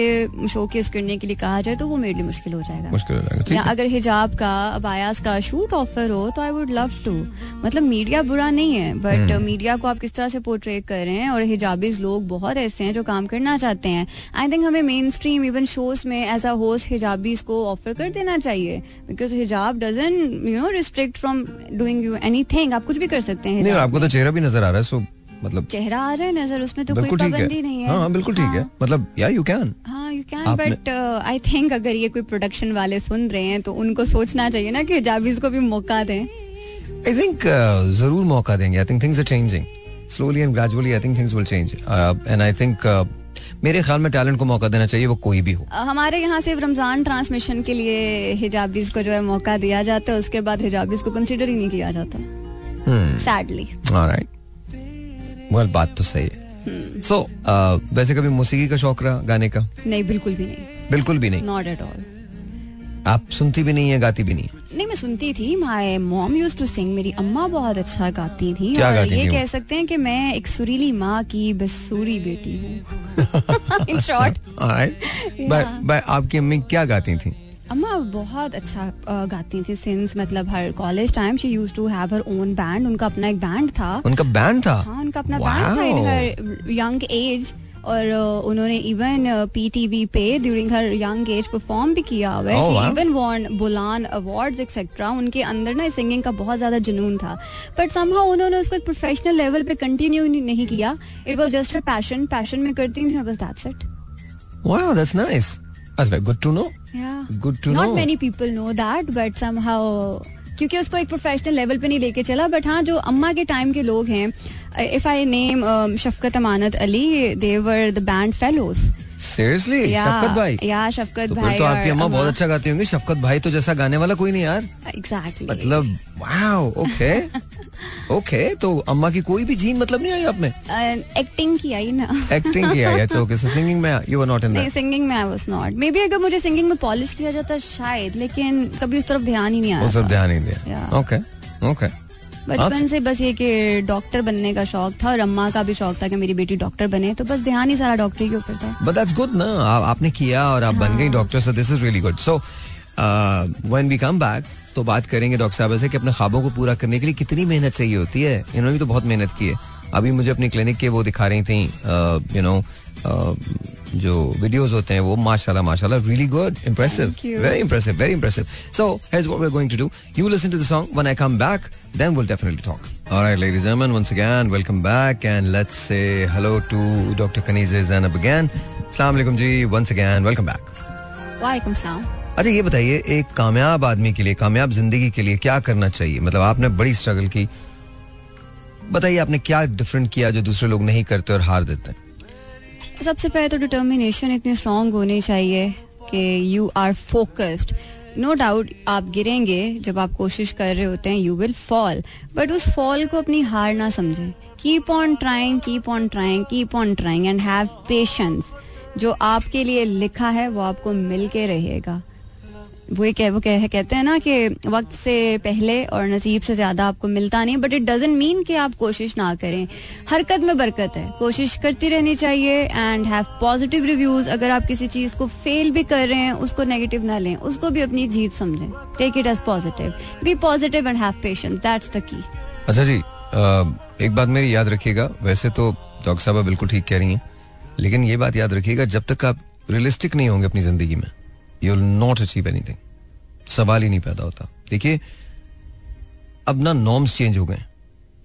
शोकेस करने के लिए कहा जाए तो वो मेरे लिए मुश्किल हो जाएगा, या अगर हिजाब का अबायास का शूट ऑफर हो तो आई वुड लव टू. मतलब मीडिया बुरा नहीं है, बट मीडिया को आप किस तरह से पोर्ट्रे कर रहे हैं, और हिजाबीज लोग बहुत ऐसे हैं जो काम करना चाहते हैं. आई थिंक हमें मेन स्ट्रीम इवन शोज में एज अ होस्ट हिजाबीज को ऑफर कर देना चाहिए, बिकॉज हिजाब doesn't, you know, restrict from doing you anything. आप कुछ भी कर सकते हैं. नहीं, आपको तो चेहरा भी नजर आ रहा है, सो मतलब चेहरा आ रहा है नजर, उसमें तो कोई पाबंदी नहीं है. हाँ, बिल्कुल ठीक है. मतलब या यू कैन, हाँ you can, but I think अगर ये कोई प्रोडक्शन वाले सुन रहे हैं तो उनको सोचना चाहिए ना कि हिजाबीज को भी मौका दें. आई थिंक जरूर मौका देंगे. I think things are changing slowly and gradually. I think things will change and I think मेरे ख्याल में टैलेंट को मौका देना चाहिए, वो कोई भी हो. हमारे यहाँ से रमजान ट्रांसमिशन के लिए हिजाबीज को जो है मौका दिया जाता है, उसके बाद हिजाबीज को कंसीडर ही नहीं किया जाता, सैडली. ऑलराइट, well, बात तो सही है. So, वैसे कभी मौसीकी का शौक रहा, गाने का? नहीं, बिल्कुल भी नहीं. बिल्कुल भी नहीं? Not at all. आप सुनती भी नहीं है, गाती भी नहीं? नहीं, मैं सुनती थी. My mom used to sing. मेरी अम्मा बहुत अच्छा गाती थी. क्या गाती थी? ये कह सकते हैं कि मैं एक सुरीली माँ की बसूरी बेटी हूँ, इन शॉर्ट. बाय आपकी अम्मी क्या गाती थी? अम्मा बहुत अच्छा गाती थी सिंस, मतलब हर college time she used to have her own band. उनका अपना एक बैंड था. उनका बैंड था? हाँ, उनका अपना बैंड था इन हर यंग एज, और उन्होंने इवन पीटीवी पे during her young age perform भी किया हुआ है. She even won Bolan awards etcetera. उनके अंदर ना सिंगिंग का बहुत ज्यादा जुनून था, बट समहाउ उन्होंने उसको एक प्रोफेशनल लेवल पे कंटिन्यू नहीं किया. It was just her passion. Passion में करती थी बस, that's it. Wow, that's nice. Good to know. Good to know. Not many people know that, but somehow क्योंकि उसको एक प्रोफेशनल लेवल पे नहीं लेके चला. बट हाँ, जो अम्मा के टाइम के लोग हैं, if I name Shafqat Amanat Ali, they were the band fellows. Seriously? Shafqat भाई? या शफकत भाई. तो आपकी अम्मा बहुत अच्छा गाती होंगी. शफकत भाई तो जैसा गाने वाला कोई नहीं यार. एग्जैक्टली. मतलब वाओ, ओके ओके. तो अम्मा की कोई भी जीन मतलब नहीं आई आप में? एक्टिंग की आई ना. एक्टिंग की आई. अच्छा, ओके. सो सिंगिंग में you were not in that? Singing में I was not. Maybe अगर मुझे सिंगिंग में पॉलिश किया जाता शायद, लेकिन कभी उस तरफ ध्यान ही नहीं आया. उस तरफ ध्यान ही नहीं दिया. Okay okay. बचपन से बस ये कि डॉक्टर बनने का शौक था, और अम्मा का भी शौक था कि मेरी बेटी डॉक्टर बने, तो बस ध्यान ही सारा डॉक्टरी के ऊपर था. बट दैट्स गुड ना, आपने किया और आप बन गई doctor, so this is really good. So when we come back तो बात करेंगे डॉक्टर साहब से कि अपने ख्वाबों को पूरा करने के लिए कितनी मेहनत चाहिए होती है. इन्होंने भी तो बहुत मेहनत की है. अभी मुझे अपने क्लिनिक के वो दिखा रही थी, यू नो, जो वीडियोस होते हैं वो, माशाल्लाह माशाल्लाह, really good, impressive, very impressive, very impressive. So here's what we are going to do. You listen to the song. When I come back then will definitely talk. Alright ladies and once again welcome back and let's say hello to doctor Kaneez Zainab again. अस्सलाम वालेकुम जी, once again welcome back. वालेकुम सलाम. अच्छा, ये बताइए, एक कामयाब आदमी के लिए, कामयाब जिंदगी के लिए क्या करना चाहिए? मतलब आपने बड़ी स्ट्रगल की, बताइए आपने क्या डिफरेंट किया जो दूसरे लोग नहीं करते और हार देते हैं? सबसे पहले तो डिटर्मिनेशन इतनी स्ट्रांग होनी चाहिए कि you are focused. No doubt आप गिरेंगे, जब आप कोशिश कर रहे होते हैं यू विल फॉल, बट उस फॉल को अपनी हार ना समझें. Keep on trying, keep on trying, keep on trying and have patience. जो आपके लिए लिखा है वो आपको मिल के रहेगा. वो कहते हैं ना कि वक्त से पहले और नसीब से ज्यादा आपको मिलता नहीं, बट इट डजंट मीन कि आप कोशिश ना करें. हरकत में बरकत है, कोशिश करती रहनी चाहिए एंड हैव पॉजिटिव रिव्यूज. अगर आप किसी चीज को फेल भी कर रहे हैं उसको नेगेटिव ना लें, उसको भी अपनी जीत समझें. Take it as positive, be positive and have patience, that's the key. अच्छा जी, एक बात मेरी याद रखिएगा. वैसे तो डॉक्टर साहब बिल्कुल ठीक कह रही हैं, लेकिन ये बात याद रखिएगा, जब तक आप रियलिस्टिक नहीं होंगे अपनी जिंदगी में, you will not achieve anything. सवाल ही नहीं पैदा होता. देखिए अब ना नॉर्म्स चेंज हो गए.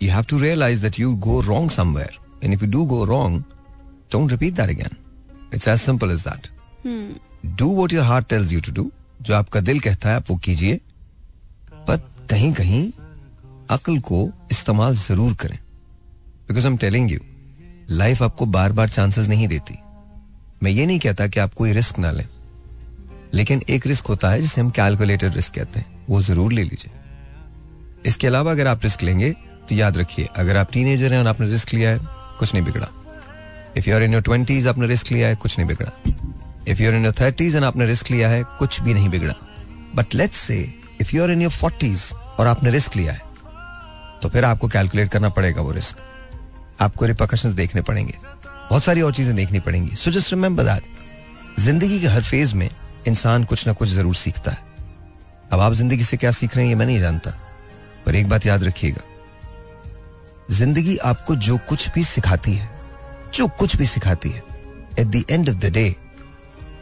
You have to realise that you go wrong somewhere and if you do go wrong, don't repeat that again. It's as simple as that. Do what your heart tells you to do. जो आपका दिल कहता है आप वो कीजिए, but कहीं कहीं अक्ल को इस्तेमाल जरूर करें. Because I am telling you, life आपको बार बार चांसेस नहीं देती. मैं ये नहीं कहता कि आप कोई रिस्क ना लें, लेकिन एक रिस्क होता है जिसे हम कैलकुलेटेड रिस्क कहते हैं, वो जरूर ले लीजिए. इसके अलावा अगर आप रिस्क लेंगे तो याद रखिए, अगर आप टीनेजर हैं और आपने रिस्क लिया है, कुछ नहीं बिगड़ा. If you are in your 20s आपने रिस्क लिया है, कुछ नहीं बिगड़ा. If you are in your 30s and आपने रिस्क लिया है, कुछ भी नहीं बिगड़ा. But let's say if you are in your 40s और आपने रिस्क लिया है, तो फिर आपको कैलकुलेट करना पड़ेगा वो रिस्क. आपको रिपरकशंस देखने पड़ेंगे, बहुत सारी और चीजें देखनी पड़ेंगी. सो जस्ट रिमेंबर दैट जिंदगी के हर फेज में इंसान कुछ ना कुछ जरूर सीखता है. अब आप जिंदगी से क्या सीख रहे हैं ये मैं नहीं जानता, पर एक बात याद रखिएगा, जिंदगी आपको जो कुछ भी सिखाती है, जो कुछ भी सिखाती है, at the end of the day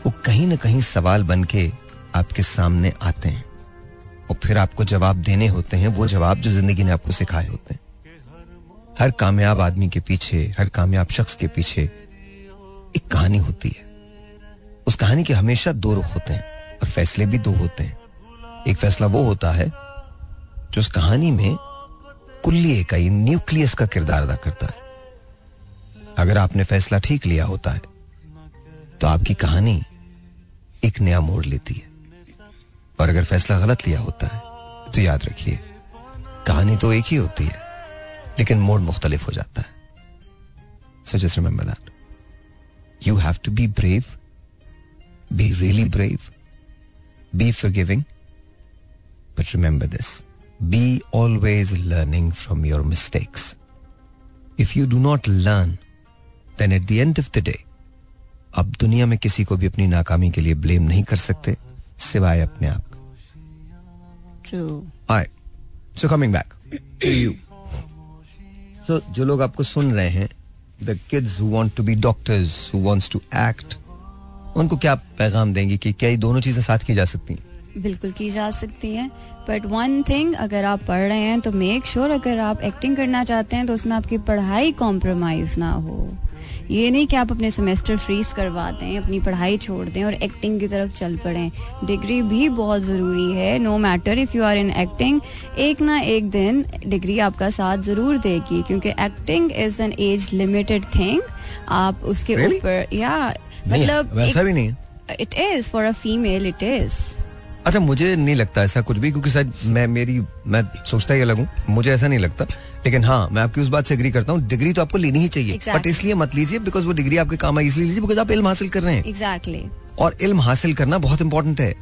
वो कहीं ना कहीं सवाल बन के आपके सामने आते हैं और फिर आपको जवाब देने होते हैं, वो जवाब जो जिंदगी ने आपको सिखाए होते हैं. हर कामयाब आदमी के पीछे, हर कामयाब शख्स के पीछे एक कहानी होती है. उस कहानी के हमेशा दो रुख होते हैं और फैसले भी दो होते हैं. एक फैसला वो होता है जो उस कहानी में कुल्लिए का, ये न्यूक्लियस का किरदार अदा करता है. अगर आपने फैसला ठीक लिया होता है तो आपकी कहानी एक नया मोड़ लेती है, और अगर फैसला गलत लिया होता है तो याद रखिए कहानी तो एक ही होती है लेकिन मोड़ मुख्तलिफ हो जाता है. So just remember that you have to be brave, be really brave, be forgiving, but remember this, be always learning from your mistakes. If you do not learn then at the end of the day आप दुनिया में किसी को भी अपनी नाकामी के लिए ब्लेम नहीं कर सकते सिवाय अपने आप. Alright, so coming back to you. So, जो लोग आपको सुन रहे हैं, the kids who want to be doctors, who wants to act, उनको क्या पैगाम देंगे कि क्या ये दोनों चीजें साथ की जा सकती हैं? बिल्कुल की जा सकती हैं, बट वन थिंग, अगर आप पढ़ रहे हैं तो मेक श्योर अगर आप एक्टिंग करना चाहते हैं तो उसमें आपकी पढ़ाई कॉम्प्रोमाइज ना हो. ये नहीं कि आप अपने सेमेस्टर फ्रीज करवा दें, अपनी पढ़ाई छोड़ दें और एक्टिंग की तरफ चल पड़ें. डिग्री भी बहुत ज़रूरी है. No matter if you are in acting, एक ना एक दिन डिग्री आपका साथ ज़रूर देगी, क्योंकि acting is an age limited thing. आप उसके ऊपर या मतलब वैसा भी नहीं, it is for a female, it is. अच्छा, मुझे नहीं लगता ऐसा कुछ भी, क्योंकि शायद मैं सोचता ही अलग हूँ, मुझे ऐसा नहीं लगता. लेकिन हाँ, मैं आपकी उस बात से एग्री करता हूँ, डिग्री तो आपको लेनी ही चाहिए, बट इसलिए मत लीजिए बिकॉज वो डिग्री आपके काम आई, इसलिए लीजिए बिकॉज आप इल्म हासिल कर रहे हैं. एग्जैक्टली. और इल्म हासिल करना बहुत इंपॉर्टेंट है.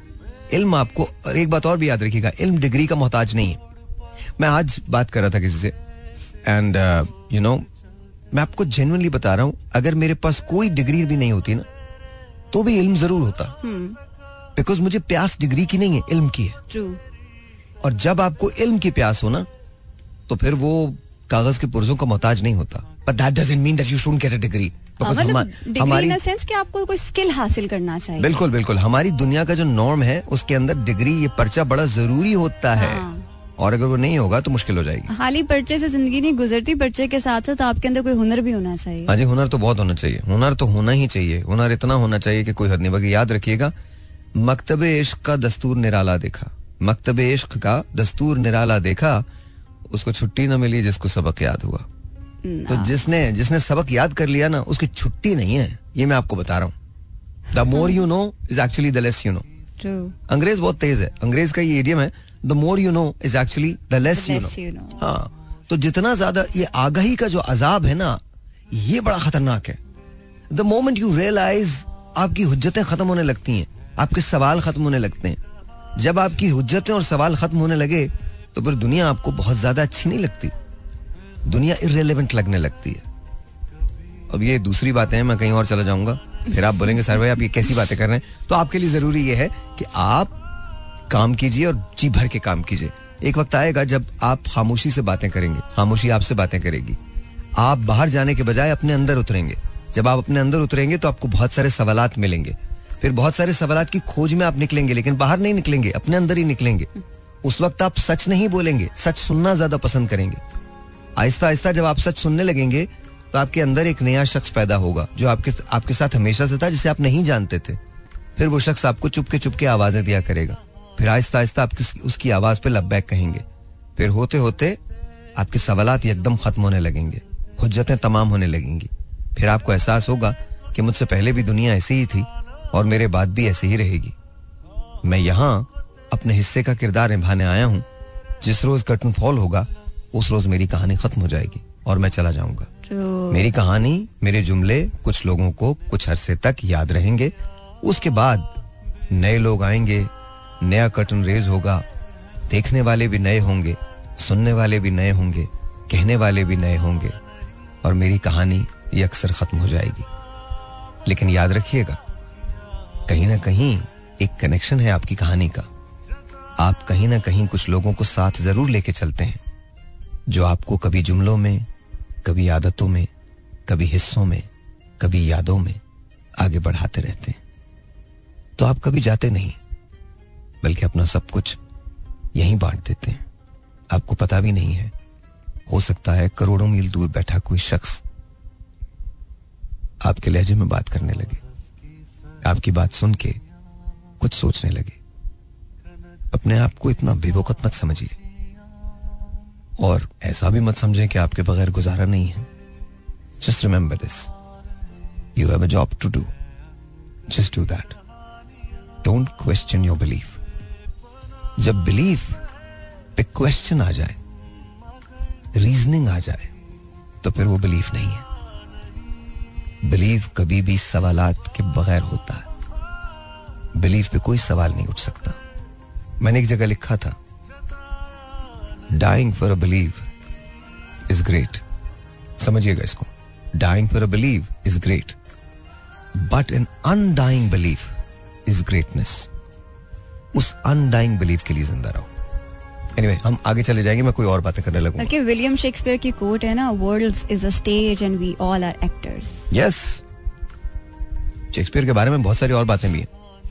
इल्म आपको, और एक बात और भी याद रखिएगा, इल्म डिग्री का मोहताज नहीं है. मैं आज बात कर रहा था किसी से एंड यू नो, मैं आपको जेन्युइनली बता रहा हूँ, अगर मेरे पास कोई डिग्री भी नहीं होती ना तो भी इल्म जरूर होता. बिकॉज मुझे प्यास डिग्री की नहीं है, इल्म की है. True. और जब आपको इल्म की प्यास हो ना तो फिर वो कागज के पुर्जों का मोहताज नहीं होता. But that doesn't mean that you shouldn't get a degree. हमारी इन सेंस कि आपको कोई स्किल हासिल करना चाहिए. बिल्कुल बिल्कुल. हमारी दुनिया का जो नॉर्म है उसके अंदर डिग्री, ये पर्चा बड़ा जरूरी होता है. और अगर वो नहीं होगा तो मुश्किल हो जाएगी. खाली पर्चे से जिंदगी नहीं गुजरती, पर्चे के साथ साथ आपके अंदर कोई हुनर भी होना चाहिए. हाँ जी, हुनर तो बहुत होना चाहिए, हुनर तो होना ही चाहिए, हुनर इतना होना चाहिए कि कोई हद नहीं. बाकी याद रखिएगा, मकतबे इश्क का दस्तूर निराला देखा, मकतबे इश्क का दस्तूर निराला देखा, उसको छुट्टी ना मिली जिसको सबक याद हुआ. तो जिसने सबक याद कर लिया ना उसकी छुट्टी नहीं है, ये मैं आपको बता रहा हूँ. The more you know is actually the less you know. अंग्रेज बहुत तेज है, अंग्रेज का ये इडियम है, the more you know is actually the less you know. हाँ, तो जितना ज्यादा ये आगाही का जो अजाब है ना, ये बड़ा खतरनाक है. द मोमेंट यू रियलाइज, आपकी हुज्जतें खत्म होने लगती हैं, आपके सवाल खत्म होने लगते हैं. जब आपकी हुज्जतें और सवाल खत्म होने लगे तो फिर दुनिया आपको बहुत ज्यादा अच्छी नहीं लगती, दुनिया इर्रेलेवेंट लगने लगती है. अब ये दूसरी बातें हैं, मैं कहीं और चला जाऊंगा, फिर आप बोलेंगे सर भाई आप ये कैसी बातें कर रहे हैं. तो आपके लिए जरूरी ये है कि आप काम कीजिए और जी भर के काम कीजिए. एक वक्त आएगा जब आप खामोशी से बातें करेंगे, खामोशी आपसे बातें करेगी. आप बाहर जाने के बजाय अपने अंदर उतरेंगे जब आप अपने अंदर उतरेंगे तो आपको बहुत सारे सवालात मिलेंगे, फिर बहुत सारे सवालात की खोज में आप निकलेंगे, लेकिन बाहर नहीं निकलेंगे, अपने अंदर ही निकलेंगे. उस वक्त आप सच नहीं बोलेंगे, सच सुनना ज्यादा पसंद करेंगे. आहिस्ता आहिस्ता जब आप सच सुनने लगेंगे तो आपके अंदर एक नया शख्स पैदा होगा जो आपके साथ हमेशा से था, जिसे आप नहीं जानते थे. फिर वो शख्स आपको चुपके चुपके आवाजें दिया करेगा, फिर आहिस्ता आहिस्ता आप उसकी आवाज पे लब्बैक कहेंगे, फिर होते होते आपके सवालात एकदम खत्म होने लगेंगे, हुज्जतें तमाम होने लगेंगी. फिर आपको एहसास होगा कि मुझसे पहले भी दुनिया ऐसी ही थी और मेरे बाद भी ऐसी ही रहेगी. मैं यहाँ अपने हिस्से का किरदार निभाने आया हूँ. जिस रोज कर्टन फॉल होगा उस रोज मेरी कहानी खत्म हो जाएगी और मैं चला जाऊंगा. मेरी कहानी, मेरे जुमले कुछ लोगों को कुछ अरसे तक याद रहेंगे. उसके बाद नए लोग आएंगे, नया कर्टन रेज होगा, देखने वाले भी नए होंगे, सुनने वाले भी नए होंगे, कहने वाले भी नए होंगे, और मेरी कहानी ये अक्सर खत्म हो जाएगी. लेकिन याद रखिएगा, कहीं ना कहीं एक कनेक्शन है आपकी कहानी का. आप कहीं ना कहीं कुछ लोगों को साथ जरूर लेके चलते हैं जो आपको कभी जुमलों में, कभी आदतों में, कभी हिस्सों में, कभी यादों में आगे बढ़ाते रहते हैं. तो आप कभी जाते नहीं, बल्कि अपना सब कुछ यहीं बांट देते हैं. आपको पता भी नहीं है, हो सकता है करोड़ों मील दूर बैठा कोई शख्स आपके लहजे में बात करने लगे, आपकी बात सुन के कुछ सोचने लगे. अपने आप को इतना बेवकूफ मत समझिए, और ऐसा भी मत समझें कि आपके बगैर गुजारा नहीं है. Just remember this, you have a job to do, just do that. Don't question your belief. जब बिलीफ पे क्वेश्चन आ जाए, रीजनिंग आ जाए, तो फिर वो बिलीफ नहीं है. बिलीफ कभी भी सवालात के बगैर होता है. बिलीफ पे कोई सवाल नहीं उठ सकता. मैंने एक जगह लिखा था, dying for a belief is great. समझिएगा इसको, dying for a belief is great, but an undying belief is greatness. उस अनडाइंग बिलीफ के लिए जिंदा रहो. Anyway, हम आगे चले जाएंगे, मैं कोई और बातें करने लगूंगा. Okay, विलियम शेक्सपियर की कोट है ना, world is a stage and we all are actors. Yes, Shakespeare के बारे में बहुत सारी और बातें भी हैं.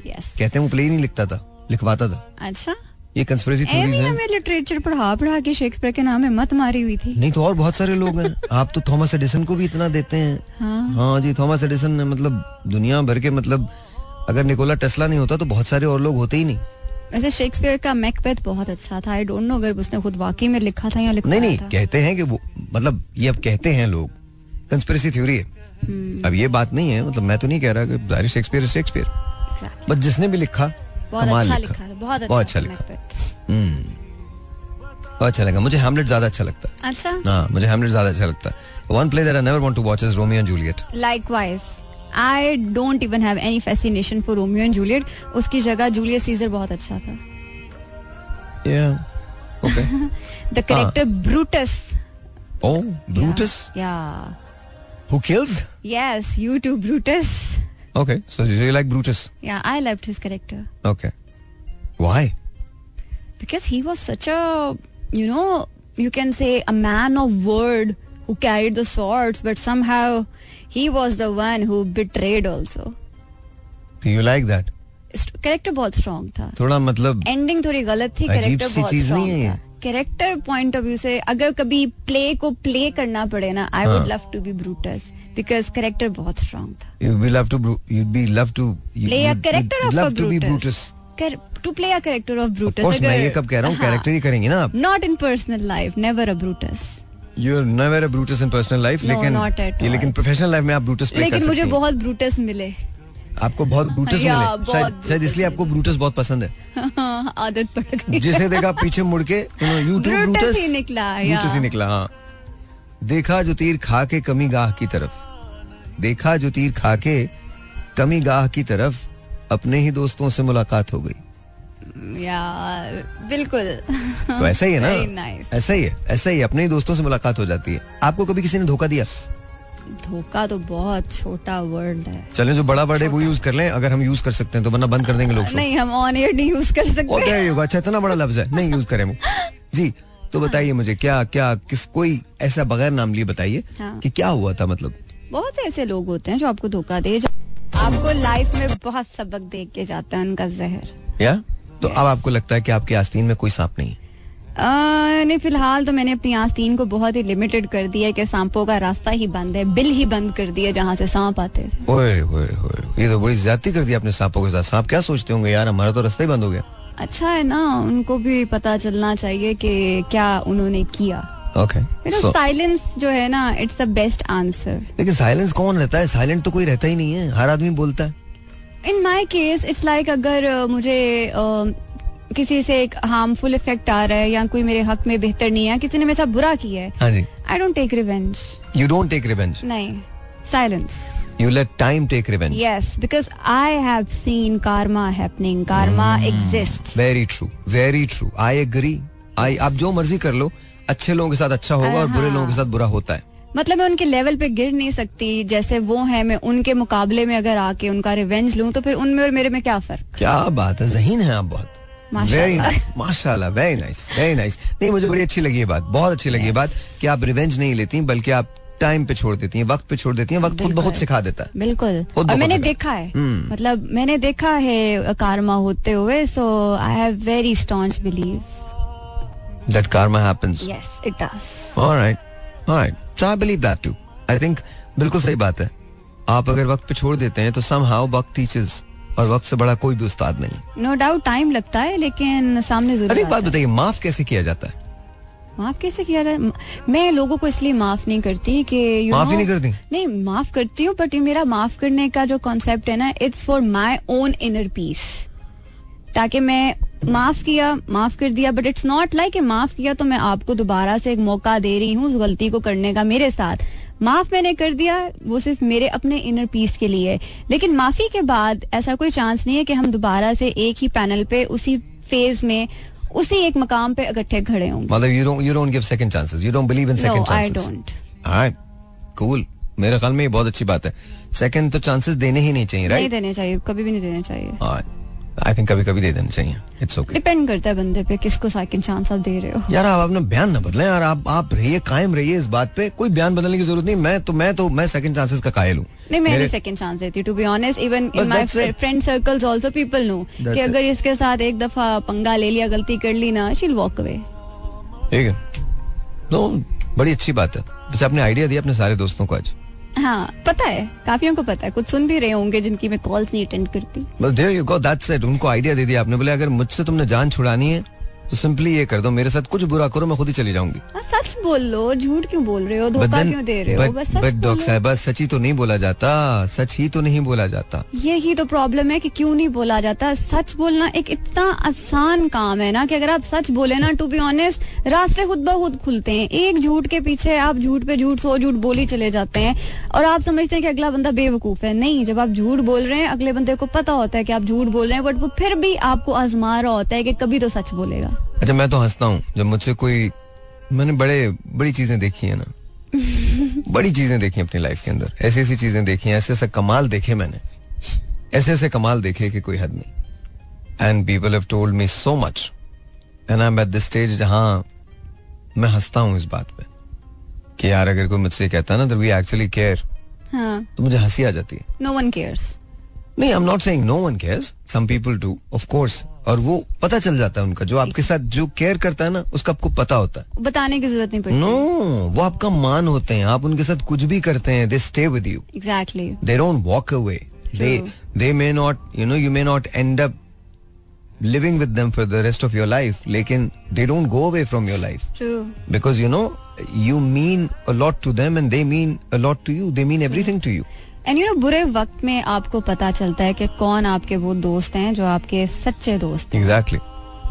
Yes. कहते हैं वो प्ले ही नहीं लिखता था, लिखवाता था. अच्छा, ये कंस्पिरेसी थ्योरीज हैं. मैं लिटरेचर पढ़ा के शेक्सपियर के नाम में मत मारी हुई थी. नहीं तो और बहुत सारे लोग हैं. आप तो थॉमस एडिसन को भी इतना देते हैं. हाँ जी, थॉमस एडिसन ने मतलब दुनिया भर के, मतलब अगर निकोला टेस्ला नहीं होता तो बहुत सारे और लोग होते ही नहीं. वैसे शेक्सपियर का मैकबेथ बहुत अच्छा था. आई डोंट नो अगर उसने खुद वाकई में लिखा था या लिखवाया था. नहीं, कहते हैं कि वो, मतलब ये अब कहते हैं लोग, कंस्पिरेसी थ्योरी है. अब ये बात नहीं है, मतलब मैं तो नहीं कह रहा कि शेक्सपियर शेक्सपियर, बट जिसने भी लिखा बहुत अच्छा लिखा, बहुत अच्छा लिखा. अच्छा लगा मुझे हैमलेट ज्यादा अच्छा लगता है. अच्छा, हां मुझे हैमलेट ज्यादा अच्छा लगता है. One play that I never want to watch is Romeo and Juliet. Likewise I don't even have any fascination for Romeo and Juliet. उसकी जगह Julius Caesar बहुत अच्छा था. Yeah. Okay. The character Brutus. Oh, Brutus? Yeah. Who kills? Yes, you too, Brutus. Okay, so you like Brutus? Yeah, I loved his character. Okay. Why? Because he was such a, you know, you can say a man of word who carried the swords, but somehow he was the one who betrayed also. Do you like that? Character बहुत strong था. थोड़ा मतलब ending थोड़ी गलत थी. Character बहुत strong था. Character point of view से अगर कभी play को play करना पड़े ना, I would love to be Brutus because character बहुत strong था. You'd love to be Brutus. To play a character of Brutus. Of course, मैं ये कब कह रहा हूँ, character ही करेंगे ना आप. Not in personal life, never a Brutus. You're never a Brutus in personal life, no, लेकिन not at all. लेकिन प्रोफेशनल लाइफ में आप ब्रूटस प्ले कर सकते हैं. लेकिन मुझे बहुत ब्रूटस मिले. आपको बहुत ब्रूटस मिले, शायद इसलिए आपको ब्रूटस बहुत पसंद है. आदत पड़ गई. जिसे देखा पीछे मुड़ के YouTube ब्रूटस ही निकला. ब्रूटस ही निकला. हाँ, देखा जो तीर खा के कमी गाह की तरफ, देखा जो तीर खा के कमी गाह की तरफ, अपने ही दोस्तों से मुलाकात हो गई. बिल्कुल. तो ऐसा ही है ना, ऐसा ही है, ऐसा ही अपने ही दोस्तों से मुलाकात हो जाती है. आपको कभी किसी ने धोखा दिया? धोखा तो बहुत छोटा वर्ड है. चलें, जो बड़ा वर्ड है वो यूज कर लें अगर हम यूज कर सकते हैं, तो वरना बंद कर देंगे लोग. नहीं, हम ऑन एयर नहीं यूज कर सकते. अच्छा, इतना बड़ा लफ्ज है, नहीं यूज करें वो जी. तो बताइए मुझे, क्या क्या किस, कोई ऐसा बगैर नाम लिए बताइए कि क्या हुआ था, मतलब बहुत से ऐसे लोग होते हैं जो आपको धोखा दे, आपको लाइफ में बहुत सबक दे के जाता है उनका जहर या तो yes. अब आपको लगता है कि आपकी आस्तीन में कोई सांप नहीं? नहीं, फिलहाल तो मैंने अपनी आस्तीन को बहुत ही लिमिटेड कर दिया कि सांपों का रास्ता ही बंद है, बिल ही बंद कर दिया जहाँ से सांप आते थे। ओए ओए ओए, ये तो बड़ी ज्यादती कर दी आपने सांपों के साथ। सांप क्या सोचते होंगे, यार हमारा तो रास्ता ही बंद हो गया। अच्छा है ना, उनको भी पता चलना चाहिए कि क्या उन्होंने किया। ओके, साइलेंस जो है ना, इट्स द बेस्ट आंसर। लेकिन साइलेंस कौन रहता है? साइलेंट तो कोई रहता ही नहीं है, हर आदमी बोलता है। In my case it's like अगर मुझे किसी से एक हार्मफुल इफेक्ट आ रहा है या कोई मेरे हक में बेहतर नहीं है, किसी ने मेरे साथ बुरा किया है, हाँ जी, I don't take revenge. You don't take revenge? नहीं, silence. You let time take revenge. Yes, because I have seen karma happening, karma exists. Very true, very true, I agree. I आप जो मर्जी कर लो, अच्छे लोगों के साथ अच्छा होगा और बुरे लोगों के साथ बुरा होता है। मतलब मैं उनके लेवल पे गिर नहीं सकती, जैसे वो है मैं उनके मुकाबले में अगर आके उनका रिवेंज लूं तो फिर उनमें और मेरे में क्या फर्क? क्या बात है, ज़हीन है आप बहुत। वेरी नाइस, माशाल्लाह, वेरी नाइस, वेरी नाइस। नहीं, मुझे बड़ी अच्छी लगी ये बात, बहुत अच्छी लगी ये बात कि आप रिवेंज नहीं लेती बल्कि आप टाइम पे छोड़ देती हैं, वक्त पे छोड़ देती हैं, वक्त खुद बहुत सिखा देता है। बिल्कुल, और मैंने देखा है, मतलब मैंने देखा है कारमा होते हुए। So I have very staunch believe that karma happens. Yes, it does. All right, all right. So I believe that too. I think बिल्कुल सही बात है। आप अगर वक्त पे छोड़ देते हैं तो somehow वक्त teaches, और वक्त से बड़ा कोई भी उस्ताद नहीं। No doubt, time लगता है, लेकिन सामने जरूर आता है। एक बात बताइए, माफ कैसे किया जाता है? माफ कैसे किया जाए? मैं लोगों को इसलिए माफ नहीं करती कि माफ ही नहीं करती। नहीं, माफ करती हूँ, बट मेरा माफ करने का जो कॉन्सेप्ट है ना, it's for my own inner peace, ताकि मैं माफ किया, माफ कर दिया, बट इट्स नॉट लाइक माफ किया तो मैं आपको दोबारा से एक मौका दे रही हूँ उस गलती को करने का मेरे साथ। माफ मैंने कर दिया, वो सिर्फ मेरे अपने इनर पीस के लिए है, लेकिन माफी के बाद ऐसा कोई चांस नहीं है कि हम दोबारा से एक ही पैनल पे, उसी फेज में, उसी एक मकाम पे इकट्ठे खड़े होंगे। मतलब you don't give second chances, you don't believe in second chances. No, I don't. Alright, cool. मेरे ख्याल में ये बहुत अच्छी बात है। सेकेंड तो चांसेस देने ही नहीं चाहिए, right? नहीं देने चाहिए, कभी भी नहीं देने चाहिए। आई थिंक कभी कभी दे देना चाहिए। इट्स ओके, डिपेंड करता है बंदे पे किसको सेकंड चांस आप दे रहे हो। यार आप अपना बयान ना बदलें यार, आप रहिए, कायम रहिए इस बात पे, कोई बयान बदलने की जरूरत नहीं। मैं सेकंड चांसेस का कायल हूं। नहीं, मैं भी सेकंड चांस देती हूं, to be honest. Even in my friend circles also people know कि अगर इसके साथ एक दफा पंगा ले लिया, गलती कर ली ना, शी विल वॉक अवे। ठीक है, नो, बड़ी अच्छी बात है। वैसे आपने आइडिया दिया अपने सारे दोस्तों को आज। हाँ, पता है, काफियों को पता है, कुछ सुन भी रहे होंगे जिनकी मैं कॉल्स नहीं अटेंड करती। Well, there you go, that's it. उनको आइडिया दे दिया आपने, बोले अगर मुझसे तुमने जान छुड़ानी है तो सिंपली ये कर दो, मेरे साथ कुछ बुरा करो, मैं खुद ही चली जाऊंगी। सच बोल लो, झूठ क्यों बोल रहे हो, धोखा क्यों दे रहे हो? बट डॉक्टर साहब, सच ही तो नहीं बोला जाता, सच ही तो नहीं बोला जाता। यही तो प्रॉब्लम है कि क्यों नहीं बोला जाता। सच बोलना एक इतना आसान काम है ना कि अगर आप सच बोले ना, टू बी ऑनेस्ट, रास्ते खुद ब खुद खुलते हैं। एक झूठ के पीछे आप झूठ पे झूठ, सो झूठ बोल ही चले जाते हैं, और आप समझते हैं कि अगला बंदा बेवकूफ है। नहीं, जब आप झूठ बोल रहे हैं, अगले बंदे को पता होता है कि आप झूठ बोल रहे हैं, बट वो फिर भी आपको आजमा रहा होता है कि कभी तो सच बोलेगा। अच्छा, मैं तो हंसता हूँ जब मुझसे कोई, मैंने बड़ी चीजें देखी है ना बड़ी चीजें देखी अपनी लाइफ के अंदर, ऐसी ऐसी चीजें देखी, ऐसे कमाल देखे मैंने, ऐसे कमाल देखे कि कोई हद नहीं। And people have told me so much, and I am at this stage जहां मैं हंसता हूँ इस बात पे कि यार अगर कोई मुझसे कहता ना, दैट वी एक्चुअली केयर, तो मुझे हंसी आ जाती है। No one cares. नहीं, I am not saying no one cares, some people do of course, और वो पता चल जाता है उनका, जो आपके साथ जो केयर करता है ना, उसका आपको पता होता है, बताने की जरूरत नहीं पड़ती। नो, वो आपका मान होते हैं, आप उनके साथ कुछ भी करते हैं, they stay with you. Exactly, they don't walk away, they may not, you know, you may not end up living with them for the rest of your life, लेकिन they don't go away from your life. True, because you know you mean a lot to them and they mean a lot to you, they mean everything to you. And you know, बुरे वक्त में आपको पता चलता है कि कौन आपके वो दोस्त हैं जो आपके सच्चे दोस्त हैं। Exactly,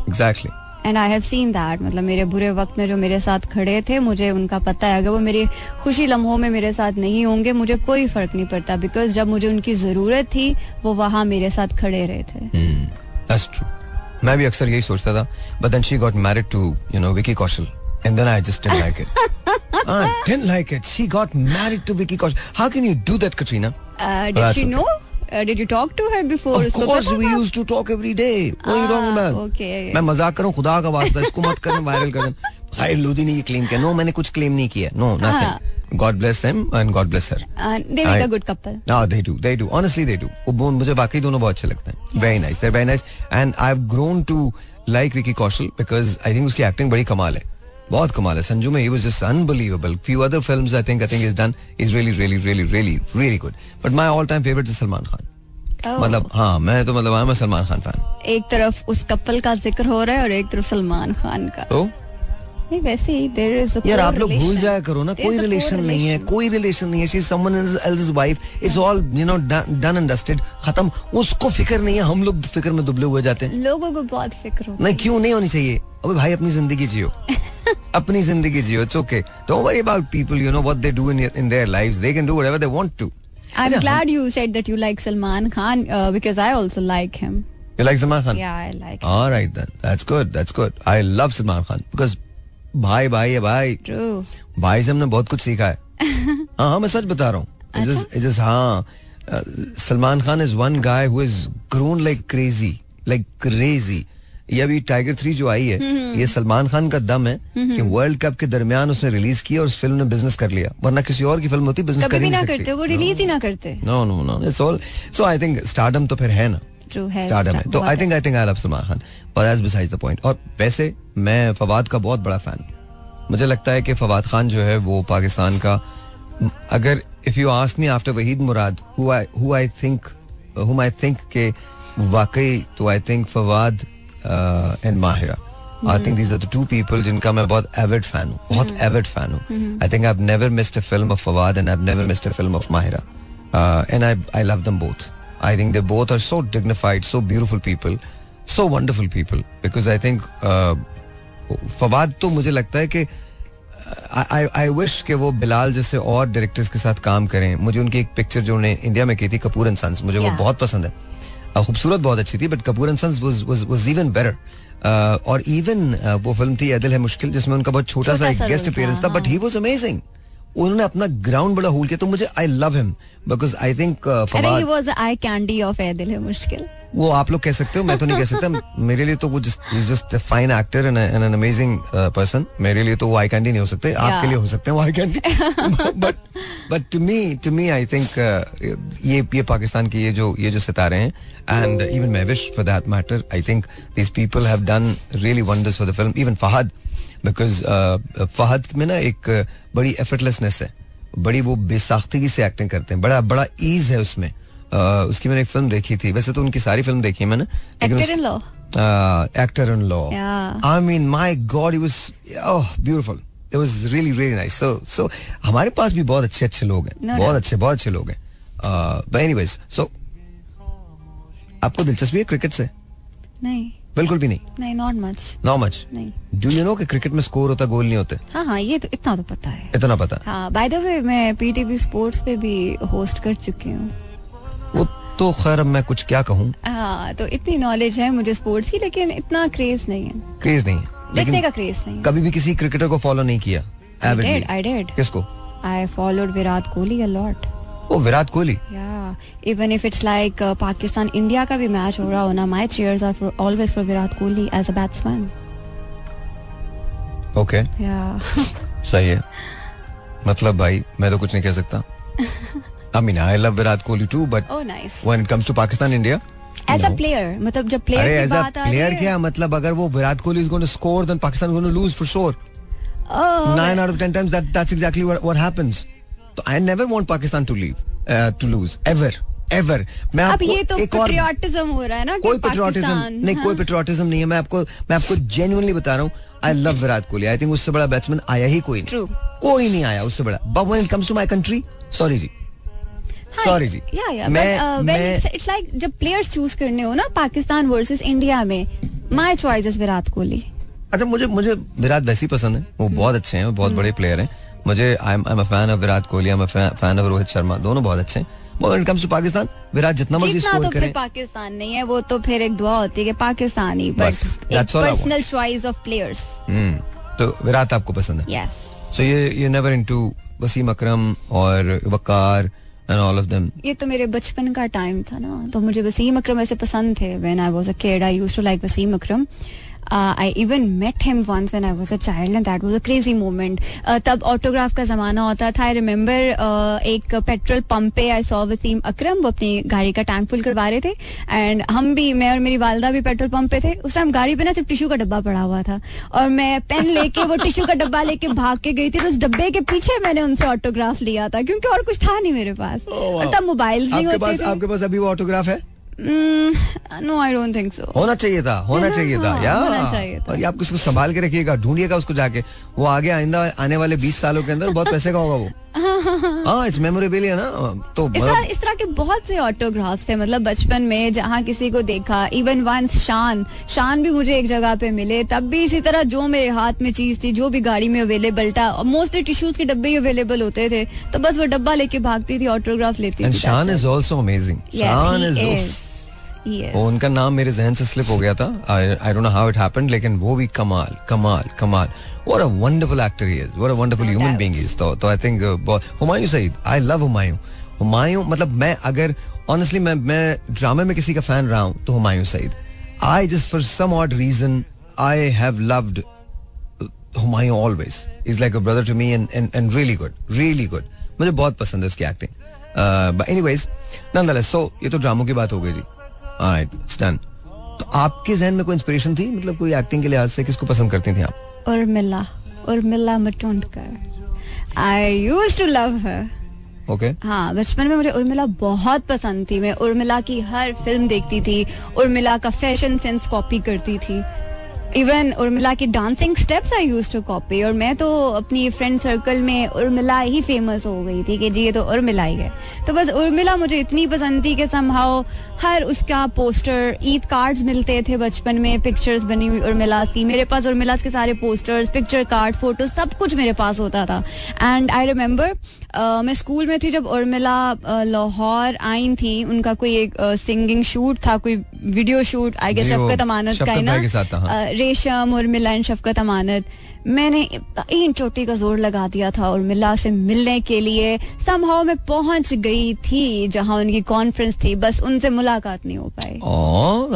exactly. And I have seen that, मतलब मेरे बुरे वक्त में जो मेरे साथ खड़े थे, मुझे उनका पता है। अगर वो मेरे खुशी लम्हों में मेरे साथ नहीं होंगे, मुझे कोई फर्क नहीं पड़ता, बिकॉज जब मुझे उनकी जरूरत थी, वो वहाँ मेरे साथ खड़े रहे थे। That's true. मैं भी अक्सर यही सोचता था, but then she got married to, you know, Vicky Kaushal. And then I just didn't like it. I didn't like it. She got married to Vicky Kaushal. How can you do that, Katrina? Did she know? Did you talk to her before? Of course, we used to talk every day. What are you talking about? Okay. मैं मजाक करूँ, खुदा का वास्ता, इसको मत करें, viral करें। खैर, लुधियाने की क्लेम किया। No, मैंने कुछ क्लेम नहीं किया। No, nothing. God bless them and God bless her. They make a good couple. No, they do. They do. Honestly, they do. मुझे वाकई दोनों बहुत अच्छे लगते हैं. Very nice. They're very nice. And I've grown to like Vicky Kaushal because I think उसकी acting बड़ी कमाल है. बहुत कमाल है. संजू में he was just unbelievable. Few other films I think he's done is really, really, really, really, really good. But my all-time favorite is Salman Khan. मतलब हाँ मैं तो मतलब मैं सलमान खान फैन. एक तरफ उस कपल का जिक्र हो रहा है और एक तरफ सलमान खान का. तो नहीं वैसे ही देयर इज यार आप लोग भूल जाया करो ना. कोई रिलेशन नहीं है. कोई रिलेशन नहीं है. She is someone else's wife. It's all you know done and dusted. खत्म. उसको फिक्र नहीं है. हम लोग फिक्र में दुबले हुए जाते हैं. लोगों को बहुत फिक्र होती है. नहीं क्यों नहीं होनी चाहिए. अबे भाई अपनी जिंदगी जियो. अपनी जिंदगी जियो. It's okay. Don't worry about people. You know what they do in their lives. They can do whatever they want to. I'm glad you said that you like Salman Khan because I also like him. You like Salman Khan? Yeah, I like him. All right then. That's good. That's good. I love Salman Khan because bhai. True. Bhai se humne bahut kuch sikha hai. हाँ मैं सच बता रहा हूँ. It's just हाँ. Salman Khan is one guy who has grown like crazy. ये अभी tiger 3 जो आई है ये सलमान खान का दम है कि वर्ल्ड कप के दरमियान उसने रिलीज किया और उस फिल्म ने बिजनेस कर लिया. वरना किसी और की फिल्म होती बिजनेस कभी ना करते. वो रिलीज ही ना करते. No it's all. So I think stardom तो फिर है ना. स्टारडम है. तो I think I love Salman Khan. But that's besides the point. और वैसे मैं फवाद का बहुत बड़ा फैन. मुझे लगता है कि फवाद खान जो है वो पाकिस्तान का अगर if you ask me after Waheed Murad whom I think के वाकई तो I think Fawad and Mahira. I think these are the two people जिनका मैं बहुत avid fan हूँ. बहुत avid fan हूँ. I think I've never missed a film of Fawad and I've never missed a film of Mahira. And I love them both. I think they both are so dignified, so beautiful people, so wonderful people. Because I think Fawad तो मुझे लगता है कि I wish कि वो बिलाल जैसे और directors के साथ काम करें. मुझे उनकी एक picture जो उन्हें इंडिया में की थी कपूर एंड सन्स मुझे वो बहुत पसंद है. खूबसूरत बहुत अच्छी थी but Kapoor and sons was even better. और इवन वो फिल्म थी ए दिल है मुश्किल जिसमें उनका बहुत छोटा सा गेस्ट अपीयरेंस था बट ही वाज अमेजिंग. उन्होंने अपना ग्राउंड बड़ा होल्ड किया. तो मुझे I love him because I think he was the eye candy of Ae Dil Hai मुश्किल. वो आप लोग कह सकते हो. मैं तो नहीं कह सकता. मेरे लिए तो वो just fine actor and an amazing person. मेरे लिए तो वो आई कैंडी नहीं हो सकते. आपके लिए हो सकते हैं वो eye candy. But to me I think ये पाकिस्तान के ये जो सितारे हैं and even my wish for that matter. I think these people have done really wonders for the film. Even Fahad because Fahad में ना एक बड़ी एफर्टलेसनेस है. बड़ी वो बेसाख्तगी से एक्टिंग करते हैं. बड़ा बड़ा ईज है उसमें. उसकी मैंने एक फिल्म देखी थी. वैसे तो उनकी सारी फिल्म देखी है मैंने. Actor in law I mean my god he was beautiful. It was really really nice. So हमारे पास भी बहुत अच्छे अच्छे लोग हैं. बहुत अच्छे लोग हैं. बट एनीवेज सो आपको दिलचस्पी है क्रिकेट से? नहीं बिल्कुल भी नहीं. नॉट मच नहीं. डू यू नो कि क्रिकेट में स्कोर होता गोल नहीं होते? हाँ ये तो इतना तो पता है. इतना पता है. बाय द वे मैं पीटीवी स्पोर्ट्स पे भी होस्ट कर चुकी हूँ. वो तो खैर अब मैं कुछ क्या कहूँ. हाँ तो इतनी नॉलेज है मुझे स्पोर्ट्स की लेकिन इतना क्रेज नहीं है देखने का. क्रेज नहीं. कभी भी किसी क्रिकेटर को फॉलो नहीं किया? I did. किसको? I followed Virat Kohli a lot. Oh Virat Kohli. Even if it's like Pakistan India का भी मैच हो रहा हो ना my cheers are always for Virat Kohli as a batsman. Okay या सही है. मतलब भाई मैं तो कुछ नहीं कह सकता. I mean, I love Virat Kohli too, but when it comes to Pakistan, India, as a player, मतलब जब player की बात आ रही है, player क्या मतलब अगर वो Virat Kohli is going to score, then Pakistan is going to lose for sure. 9 out of 10 times that's exactly what happens. So I never want Pakistan to lose ever. मैं अब ये तो patriotism हो रहा है ना. कोई patriotism नहीं है. मैं आपको genuinely बता रहा हूँ. I love Virat Kohli. I think उससे बड़ा बैट्समैन आया ही कोई नहीं. कोई नहीं आया उससे बड़ा. But when it comes to my country, sorry जी. मैं इट्स लाइक जब प्लेयर्स चूज करने हो ना पाकिस्तान वर्सेस इंडिया में my choice is Virat Kohli. अच्छा मुझे विराट वैसे ही पसंद है. वो बहुत अच्छे हैं. बहुत बड़े प्लेयर हैं. मुझे I am a fan of Virat Kohli. I am a fan of Rohit Sharma. दोनों बहुत अच्छे हैं. When it comes to Pakistan Virat जितना मर्जी स्कोर करे पाकिस्तान नहीं है. वो तो फिर एक दुआ होती है पाकिस्तान ही. But personal choice of players. तो विराट आपको पसंद है? Yes. So you never into Wasim Akram और वकार? ये तो मेरे बचपन का टाइम था ना. तो मुझे वसीम अकरम ऐसे पसंद थे. When I was a kid I used to like Wasim Akram. I even met him once when I was a child and that was a crazy moment. तब ऑटोग्राफ का ज़माना होता था. I remember एक पेट्रोल पंप पे I saw वसीम अकरम. वो अपनी गाड़ी का टैंक फुल करवा रहे थे and हम भी, मैं और मेरी वालदा भी पेट्रोल पंप पे थे. उस टाइम गाड़ी पे ना सिर्फ टिश्यू का डब्बा पड़ा हुआ था और मैं पेन लेके वो टिश्यू का डब्बा लेके भाग के गई थी. तो उस डब्बे के पीछे मैंने उनसे ऑटोग्राफ लिया था क्योंकि और कुछ था नहीं मेरे पास. और तब मोबाइल नहीं होते थे. आपके पास अभी वो ऑटोग्राफ है? No, I don't think so. होना चाहिए था यार. और आप किसको संभाल के रखिएगा, ढूंढिएगा उसको जाके. वो आगे आइंदा आने वाले 20 सालों के अंदर बहुत पैसे का होगा वो. हाँ, इट्स मेमोरेबल है ना. तो इस तरह के बहुत से ऑटोग्राफ्स थे मतलब बचपन में, जहाँ किसी को देखा. इवन वंस शान भी मुझे एक जगह पे मिले. तब भी इसी तरह जो मेरे हाथ में चीज थी, जो भी गाड़ी में अवेलेबल था, मोस्टली टिश्यूज के डब्बे ही अवेलेबल होते थे, तो बस वो डब्बा लेके भागती थी, ऑटोग्राफ लेती थी. Shaan is also amazing. उनका नाम मेरे जहन से स्लिप हो गया था. I don't know how it happened, लेकिन वो भी कमाल. What a wonderful actor he is. What a wonderful human being he is. तो I think Humayun Saeed, I love Humayun. मतलब मैं अगर honestly मैं ड्रामे में किसी का फैन रहा हूँ तो Humayun Saeed. I just for some odd reason I have loved Humayun always. He's like a brother to me and really good. मुझे बहुत पसंद है उसकी acting. But anyways, nonetheless, so ये तो ड्रामों की बात हो गई जी. Alright, it's done. तो आपके जहन में कोई इंस्पिरेशन थी, मतलब कोई एक्टिंग के लिहाज से किसको पसंद करती थी आप? Urmila मटोंडकर. I used to love her. Okay. हाँ, बचपन में मुझे उर्मिला बहुत पसंद थी. मैं उर्मिला की हर फिल्म देखती थी. उर्मिला का फैशन सेंस कॉपी करती थी. इवन उर्मिला के dancing steps I used to copy. और मैं तो अपनी फ्रेंड सर्कल में उर्मिला ही फेमस हो गई थी कि जी ये तो उर्मिला ही है. तो बस उर्मिला मुझे इतनी पसंद थी कि समहाउ हर उसका पोस्टर, ईद कार्ड्स मिलते थे बचपन में, पिक्चर्स बनी हुई उर्मिला की. मेरे पास उर्मिला के सारे पोस्टर्स, पिक्चर कार्ड, फोटोज सब कुछ मेरे पास होता था. एंड आई रिमेंबर मैं स्कूल में थी जब उर्मिला लाहौर आई थी. उनका कोई एक सिंगिंग शूट था, कोई video shoot, I guess Shafqat Amanat का ना, रेशम, उर्मिला एंड शफकत अमानत. मैंने इन चोटी का जोर लगा दिया था उर्मिला से मिलने के लिए. समहाउ मैं पहुंच गई थी जहां उनकी कॉन्फ्रेंस थी, बस उनसे मुलाकात नहीं हो पाई.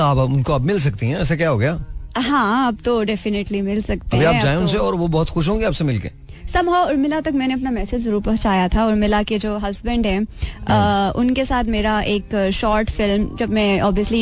आप उनको अब मिल सकती हैं, ऐसा क्या हो गया? हाँ, अब तो डेफिनेटली मिल सकते हैं. आप जाएं उनसे और वो बहुत खुश होंगे आपसे मिलके. समहाउ उर्मिला तक मैंने अपना मैसेज जरूर पहुंचाया था. उर्मिला के जो हस्बैंड हैं उनके साथ मेरा एक शॉर्ट फिल्म, जब मैं ऑब्वियसली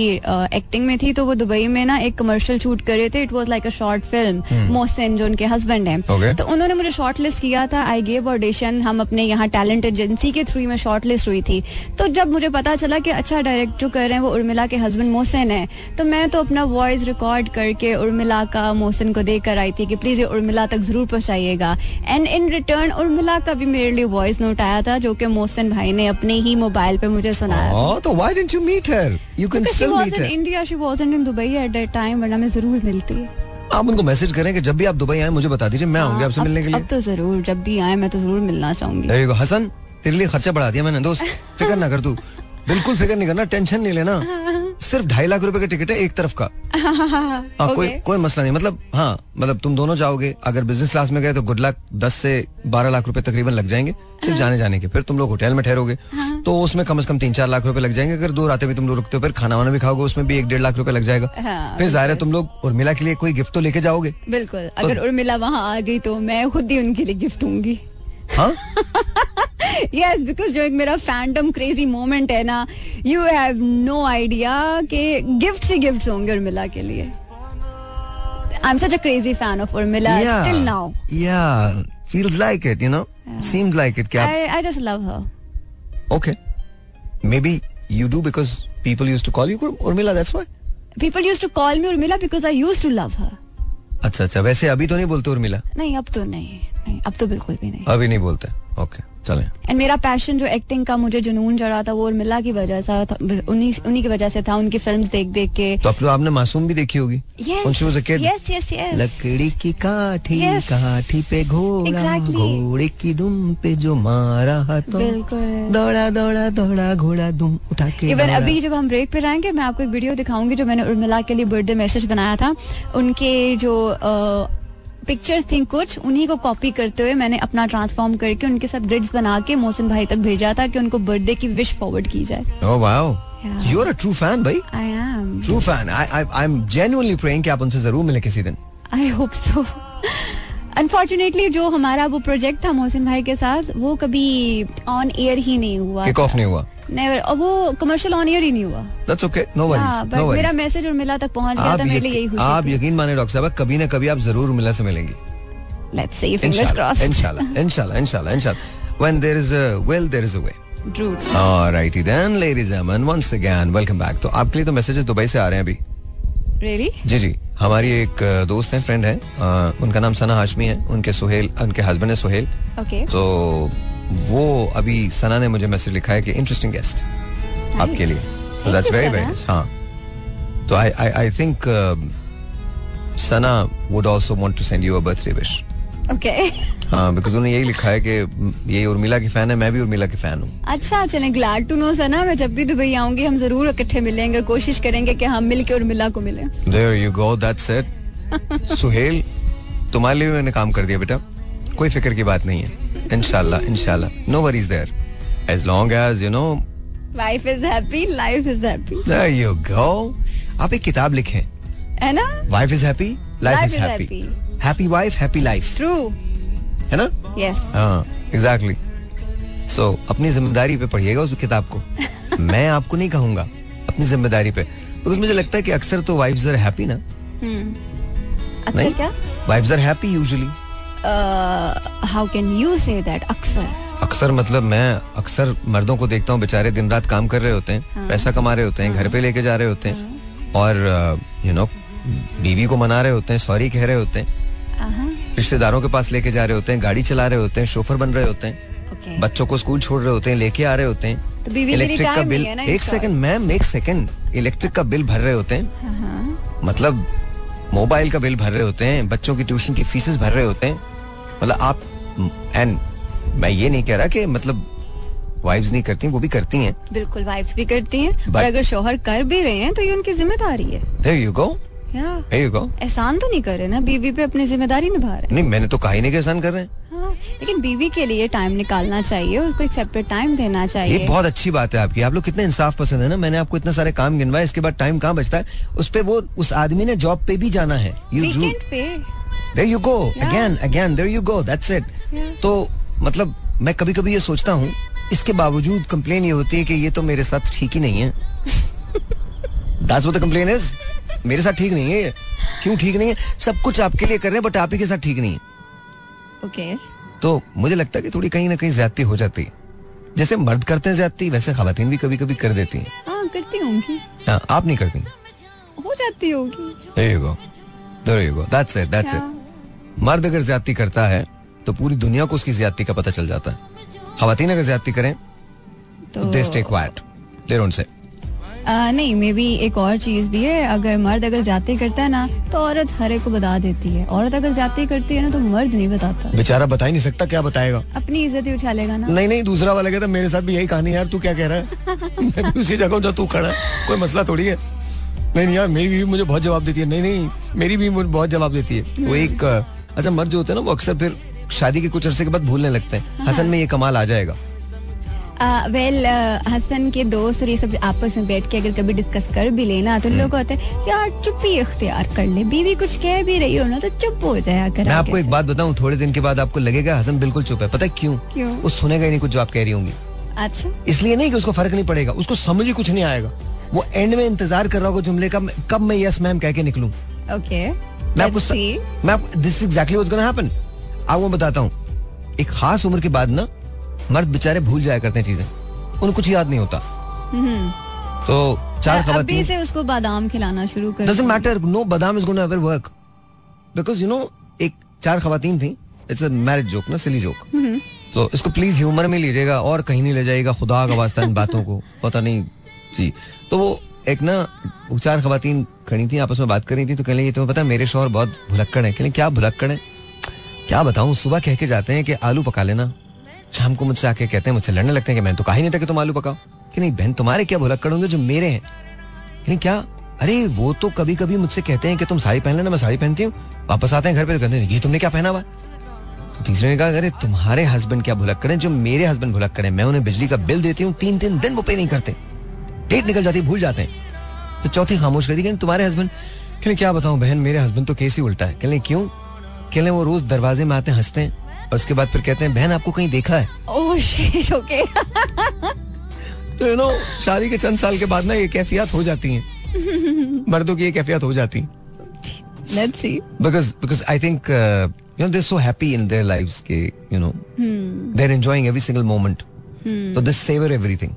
एक्टिंग में थी तो वो दुबई में ना एक कमर्शियल शूट कर रहे थे. It was like a short film. Mohsin जो उनके हस्बैंड हैं, okay. तो उन्होंने मुझे शॉर्ट लिस्ट किया था. I gave audition. हम अपने यहाँ टैलेंट एजेंसी के थ्रू में शॉर्ट लिस्ट हुई थी. तो जब मुझे पता चला कि अच्छा डायरेक्ट जो कर रहे हैं वो उर्मिला के हस्बैंड मोहसिन है, तो मैं तो अपना वॉइस रिकॉर्ड करके उर्मिला का मोहसिन को देकर आई थी कि प्लीज ये उर्मिला तक जरूर पहुँचाइएगा. एंड इन रिटर्न उर्मिला का भी मेरे लिए वॉइस नोट आया था जो कि मोहसिन भाई ने अपने ही मोबाइल पे मुझे सुनाया. तो why didn't you meet her? You can still meet her. She was in India, she wasn't in Dubai at that time, वरना मैं जरूर मिलती. आप उनको मैसेज करें कि जब भी आप दुबई आए मुझे बता दीजिए, मैं आऊंगी आपसे मिलने के लिए. अब तो जरूर, जब भी आए मैं तो जरूर मिलना चाहूंगी. हसन, तेरे लिए खर्चा बढ़ा दिया मैंने दोस्त. फिक्र ना कर तू, बिल्कुल फिक्र नहीं करना, टेंशन नहीं लेना. सिर्फ 2.5 लाख रुपए का टिकट है एक तरफ का. okay. कोई मसला नहीं. मतलब हाँ, मतलब तुम दोनों जाओगे, अगर बिजनेस क्लास में गए तो गुड लक, 10 से 12 लाख रुपए तकरीबन लग जाएंगे सिर्फ जाने जाने के. फिर तुम लोग होटल में ठहरोगे तो उसमें कम से कम 3-4 लाख रुपए लग जाएंगे. अगर 2 रातें भी तुम लोग रुकते हो, फिर खाना वाना भी खाओगे, उसमें भी 1-1.5 लाख रुपए लग जाएगा. फिर जाहिर है तुम लोग उर्मिला के लिए कोई गिफ्ट तो लेके जाओगे. बिल्कुल, अगर उर्मिला वहाँ आ गई तो मैं खुद ही उनके लिए गिफ्ट होंगी. Yes, because जो एक मेरा फैंडम क्रेजी मोमेंट है ना, यू हैव नो आइडिया के गिफ्ट से गिफ्ट होंगे उर्मिला के लिए. I am such a crazy fan of Urmila still now. Yeah, feels like it, you know, seems like it. I just love her. Okay, maybe you do because people used to call you Urmila, that's why. People used to call me Urmila because I used to love her. अच्छा, वैसे अभी तो नहीं बोलते उर्मिला? नहीं, अब तो नहीं, अब तो बिल्कुल भी नहीं, अभी नहीं बोलते. ओके, चले. एंड मेरा पैशन जो एक्टिंग का मुझे जुनून जड़ा था वो उर्मिला की वजह से था, उन्हीं की वजह से था, उनकी फिल्म्स देख देख के. तो अब आपने मासूम भी देखी होगी. yes. लकड़ी की काठी, yes. काठी पे घोड़ा, exactly. घोड़े की दुम पे जो मारा हाथों, बिल्कुल दौड़ा दौड़ा दौड़ा घोड़ा दुम उठा के. इवन अभी जब हम ब्रेक पे जाएंगे मैं आपको एक वीडियो दिखाऊंगी जो मैंने उर्मिला के लिए बर्थडे मैसेज बनाया था. उनके जो पिक्चर थी कुछ, उन्हीं को कॉपी करते हुए मैंने अपना ट्रांसफॉर्म करके उनके साथ ग्रिड्स बना के मोहसिन भाई तक भेजा था कि उनको बर्थडे की विश फॉरवर्ड की जाए. Oh wow, You're a true fan, bhai. I am. True fan. I'm genuinely praying कि आप उनसे जरूर मिले किसी दिन. I hope so. Unfortunately, जो हमारा वो प्रोजेक्ट था मोहसिन भाई के साथ वो कभी ऑन एयर ही नहीं हुआ. Kick off नहीं हुआ. Never. और वो कमर्शियल ऑन एयर ही नहीं हुआ. That's okay. No worries. But मेरा मैसेज उर्मिला तक पहुंच गया था, मेरे लिए यही खुशी. आप यकीन माने डॉक्टर साहब, कभी ना कभी आप जरूर उर्मिला से मिलेंगी. Let's see. Fingers crossed. Inshallah. When there is a will, there is a way. True. All righty then, ladies and gentlemen, once again, welcome back. तो आपके लिए तो मैसेजेस दुबई से आ रहे हैं अभी. Really? जी. हमारी एक दोस्त है, फ्रेंड है, उनका नाम सना हाशमी है, उनके सुहेल, उनके हस्बैंड है सुहेल. Okay. तो वो अभी सना ने मुझे मैसेज लिखा है कि इंटरेस्टिंग गेस्ट आपके लिए. So that's very very nice. हाँ. तो I think Sana would also want to send you a birthday wish. Okay. हाँ, because उन्होंने यही लिखा है कि ये उर्मिला की फैन है, मैं भी उर्मिला की फैन हूँ. अच्छा, चलें, ग्लैड टू नो सना. मैं जब भी दुबई आऊंगी हम जरूर इकट्ठे मिलेंगे और कोशिश करेंगे कि हम मिलके उर्मिला को मिलें. There you go, that's it. Suhail, तुम्हारे लिए मैंने काम कर दिया बेटा, कोई फिक्र की बात नहीं है. इंशाल्लाह, no worries there, as long as you know life is happy, life is happy. There you go. आप एक किताब लिखें, है ना, wife is happy, life is happy. Happy wife, happy life. True. है ना? Yes. हाँ, exactly. So अपनी जिम्मेदारी पे पढ़िएगा उस किताब को. मैं आपको नहीं कहूँगा, अपनी जिम्मेदारी पे. बिकॉज मुझे लगता है कि अक्सर तो wives are happy ना? अक्सर क्या? Wives are happy usually. How can you say that? अक्सर. अक्सर मतलब मैं अक्सर मर्दों को देखता हूँ बेचारे दिन रात काम कर रहे होते हैं, पैसा कमा रहे होते हैं, घर पे लेके जा रहे होते हैं और यू नो बीवी को मना रहे होते हैं, सॉरी कह रहे होते हैं, रिश्तेदारों के पास लेके जा रहे होते हैं, गाड़ी चला रहे होते हैं, शोफर बन रहे होते हैं, okay. बच्चों को स्कूल छोड़ रहे होते हैं, लेके आ रहे होते हैं, तो इलेक्ट्रिक का बिल, एक सेकंड मैम, एक सेकंड, इलेक्ट्रिक का बिल भर रहे होते हैं, मतलब मोबाइल का बिल भर रहे होते हैं, बच्चों की ट्यूशन की फीसेस भर रहे होते हैं. मतलब आप, एंड मैं ये नहीं कह रहा कि मतलब वाइफ्स नहीं करती, वो भी करती हैं, बिल्कुल वाइफ्स भी करती हैं, पर अगर शोहर कर भी रहे हैं तो ये उनकी जिम्मेदारी है. There you go. एहसान तो नहीं कर रहे ना, बीवी पे अपनी जिम्मेदारी निभा रहे. नहीं, मैंने तो कहा ही नहीं कि एहसान कर रहे हैं. हाँ, लेकिन बीवी के लिए टाइम निकालना चाहिए, उसको एक सेपरेट टाइम देना चाहिए. ये बहुत अच्छी बात है आपकी, आप लोग कितने इंसाफ पसंद है ना. मैंने आपको इतने सारे काम गिनवाए, इसके बाद टाइम कहाँ बचता है उस पे. वो उस आदमी ने जॉब पे भी जाना है, वीकेंड पे. There you go again, there you go, that's it. तो मतलब मैं कभी कभी ये सोचता हूँ, इसके बावजूद कंप्लेन ये होती है कि ये तो मेरे साथ ठीक ही नहीं है. That's what the complain is. मेरे साथ ठीक नहीं है. क्यों ठीक नहीं है? सब कुछ आपके लिए कर रहे हैं बट आप ही के साथ ठीक नहीं है. Okay. तो मुझे लगता है कि थोड़ी कहीं ना कहीं ज्यादती हो जाती है. जैसे मर्द करते हैं ज्यादती, वैसे खवातीन भी कभी कभी कर देती हैं. हाँ, करती होंगी. हाँ, आप नहीं करती, हो जाती होगी. मर्द अगर ज्यादती करता है तो पूरी दुनिया को उसकी ज्यादती का पता चल जाता है. खवातीन अगर ज्यादती करें तो they stay quiet, they don't say. नहीं, मे बी एक और चीज भी है, अगर मर्द अगर ज्यादती करता है ना तो औरत हर एक को बता देती है. औरत अगर ज्यादती करती है ना तो मर्द नहीं बताता, बेचारा बता ही नहीं सकता. क्या बताएगा? अपनी इज्जत ही उछालेगा ना. नहीं, दूसरा वाला कहता मेरे साथ भी यही कहानी है, यार तू क्या कह रहा है. मैं भी उसी जगह तू खड़ा, कोई मसला थोड़ी है. नहीं यार, मेरी बीवी मुझे बहुत जवाब देती है. नहीं, मेरी बीवी मुझे बहुत जवाब देती है. वो एक अच्छा मर्द जो होते हैं ना, वो अक्सर फिर शादी के कुछ अरसे के बाद भूलने लगते हैं, हसन में ये कमाल आ जाएगा. वेल, हसन के दोस्त और ये सब आपस में बैठ के अगर कभी डिस्कस कर भी लेना तो लोग कहते हैं यार चुप्पी इख्तियार कर ले, बीवी कुछ कह भी रही हो ना तो चुप हो जाया कर. मैं आपको एक बात बताऊं, थोड़े दिन के बाद आपको लगेगा हसन बिल्कुल चुप है. पता है क्यों? वो सुनेगा ही नहीं कुछ जो आप कह रही होंगी. अच्छा. इसलिए नहीं कि उसको फर्क नहीं पड़ेगा, उसको समझ ही कुछ नहीं आएगा. वो एंड में इंतजार कर रहा होगा जुमले का, कब मैं यस मैम कह के निकलूं. Okay, this exactly what's gonna happen. आपको बताता हूँ, एक खास उम्र के बाद ना मर्द बेचारे भूल जाया करते हैं चीजें, उनको कुछ याद नहीं होता. तो चार खवातीन से उसको बादाम खिलाना शुरू कर. Doesn't matter, no बादाम is going to ever work because you know, एक चार खवातीन थी, it's a marriage joke ना, silly joke. तो इसको प्लीज ह्यूमर में लीजिएगा और कहीं नहीं ले जाइएगा खुदा का वास्ता इन बातों को, पता नहीं जी. तो वो एक ना चार खवातीन खड़ी थी, आपस में बात कर रही थी, तो कहने लगी तुम्हें पता है मेरे शौहर बहुत भुलक्कड़ है. कहने क्या भुलक्कड़ है, क्या बताऊं, सुबह कह के जाते हैं कि आलू पका लेना, शाम को मुझसे आके कहते हैं, मुझसे लड़ने लगते हैं कि मैंने तो कहा ही नहीं था कि तुम आलू पकाओ. कि नहीं बहन, तुम्हारे क्या भुलक्कड़ होंगे जो मेरे हैं. नहीं क्या, अरे वो तो कभी कभी मुझसे कहते हैं कि तुम साड़ी पहन लेना, मैं साड़ी पहनती हूँ, वापस आते हैं घर पे तो कहते हैं ये तुमने क्या पहना हुआ. तो तीसरे ने कहा अरे तुम्हारे हस्बैंड क्या भुलक्कड़ हैं जो मेरे हस्बैंड भुलक्कड़ हैं, मैं उन्हें बिजली का बिल देती हूँ 3 दिन वो पे नहीं करते. डेट निकल जाती है, भूल जाते हैं। तो चौथी खामोश कर दी। कहने तुम्हारे हस्बैंड, कहने क्या बताऊं बहन, मेरे हस्बैंड तो केस ही उल्टा है। कहने क्यों? कहने वो रोज दरवाजे में आते हैं, हंसते हैं और उसके बाद फिर कहते हैं बहन आपको कहीं देखा है। Oh shit, okay. तो यू नो शादी के चंद साल के बाद ना ये कैफियत हो जाती है, मर्दों की ये कैफियत हो जाती है। Let's see. Because I think they're so happy in their lives that they're enjoying every single moment. So just savor everything.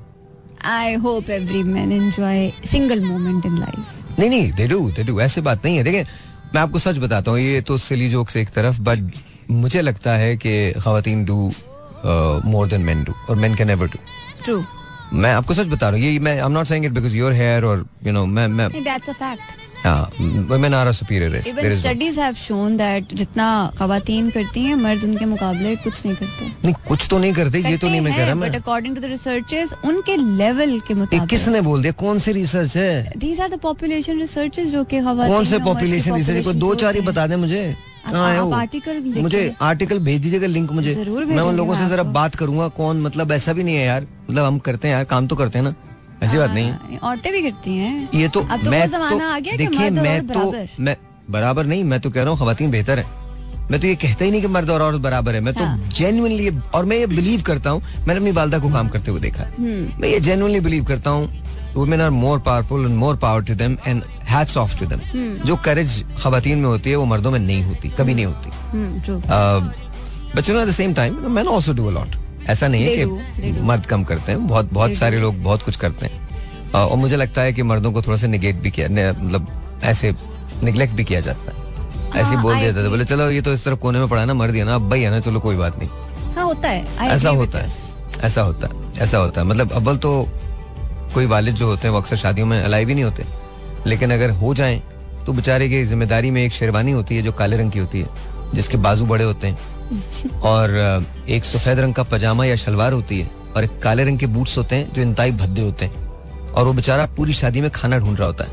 I hope every man enjoy single moment in life. नहीं, they do. ऐसी बात नहीं है। देखिए मैं आपको सच बताता हूँ, ये तो silly jokes एक तरफ, but मुझे लगता है कि ख्वातीन do more than men do, और men can never do. True. मैं आपको सच बता रहा हूँ, ये मैं I'm not saying it because you're here or you know मैं. That's a fact. Women are a superior race. Even studies have shown that जितना ख्वातीन करती हैं मर्द उनके मुकाबले कुछ नहीं करते। नहीं, कुछ तो नहीं करते, ये तो नहीं मैं कह रहा। But according to the researches, उनके लेवल के मुताबिक। किसने बोल दिया? कौन से रिसर्च है? These are the population researches जो कि ख्वातीन। कौन से population research? कोई 2-4 ही बता दे मुझे। मुझे आर्टिकल भेज दीजिएगा, लिंक मुझे। मैं उन लोगों से जरा बात करूंगा। कौन, मतलब ऐसा भी नहीं है यार, मतलब हम करते हैं यार, काम तो करते हैं ना, ऐसी बात नहीं है। औरतें भी करती हैं। ये तो मैं बराबर नहीं, मैं तो कह रहा हूँ ख्वातीन बेहतर है। मैं तो ये कहता ही नहीं कि मर्द और औरत बराबर है। मैं तो जेन्युइनली, और मैं ये बिलीव करता हूँ, मैंने अपनी वालदा को काम करते हुए देखा है, मैं ये जेन्युइनली बिलीव करता हूँ women are more powerful and more power to them and hats off to them. जो करेज ख्वातीन में होती है वो मर्दों में नहीं होती, कभी नहीं होती। But you know at the same time men also do a lot. ऐसा नहीं है कि मर्द कम करते हैं, बहुत सारे लोग बहुत कुछ करते हैं। और मुझे लगता है कि मर्दों को थोड़ा सा निगेट भी किया, मतलब ऐसे निगलेक्ट भी किया जाता है, ऐसे बोल दिया जाता है, बोले चलो ये तो इस तरफ कोने में पड़ा ना, मर दिया ना, अब भाई है ना, चलो कोई बात नहीं। हाँ, होता है, ऐसा होता है। मतलब अव्वल तो कोई वालिद जो होते हैं वो अक्सर शादियों में अलाइव ही नहीं होते, लेकिन अगर हो जाए तो बेचारे की जिम्मेदारी में एक शेरवानी होती है जो काले रंग की होती है, जिसके बाजू बड़े होते हैं, और एक सफेद रंग का पजामा या शलवार होती है, और एक काले रंग के बूट्स होते हैं जो इंतहाई भद्दे होते हैं, और वो बेचारा पूरी शादी में खाना ढूंढ रहा होता है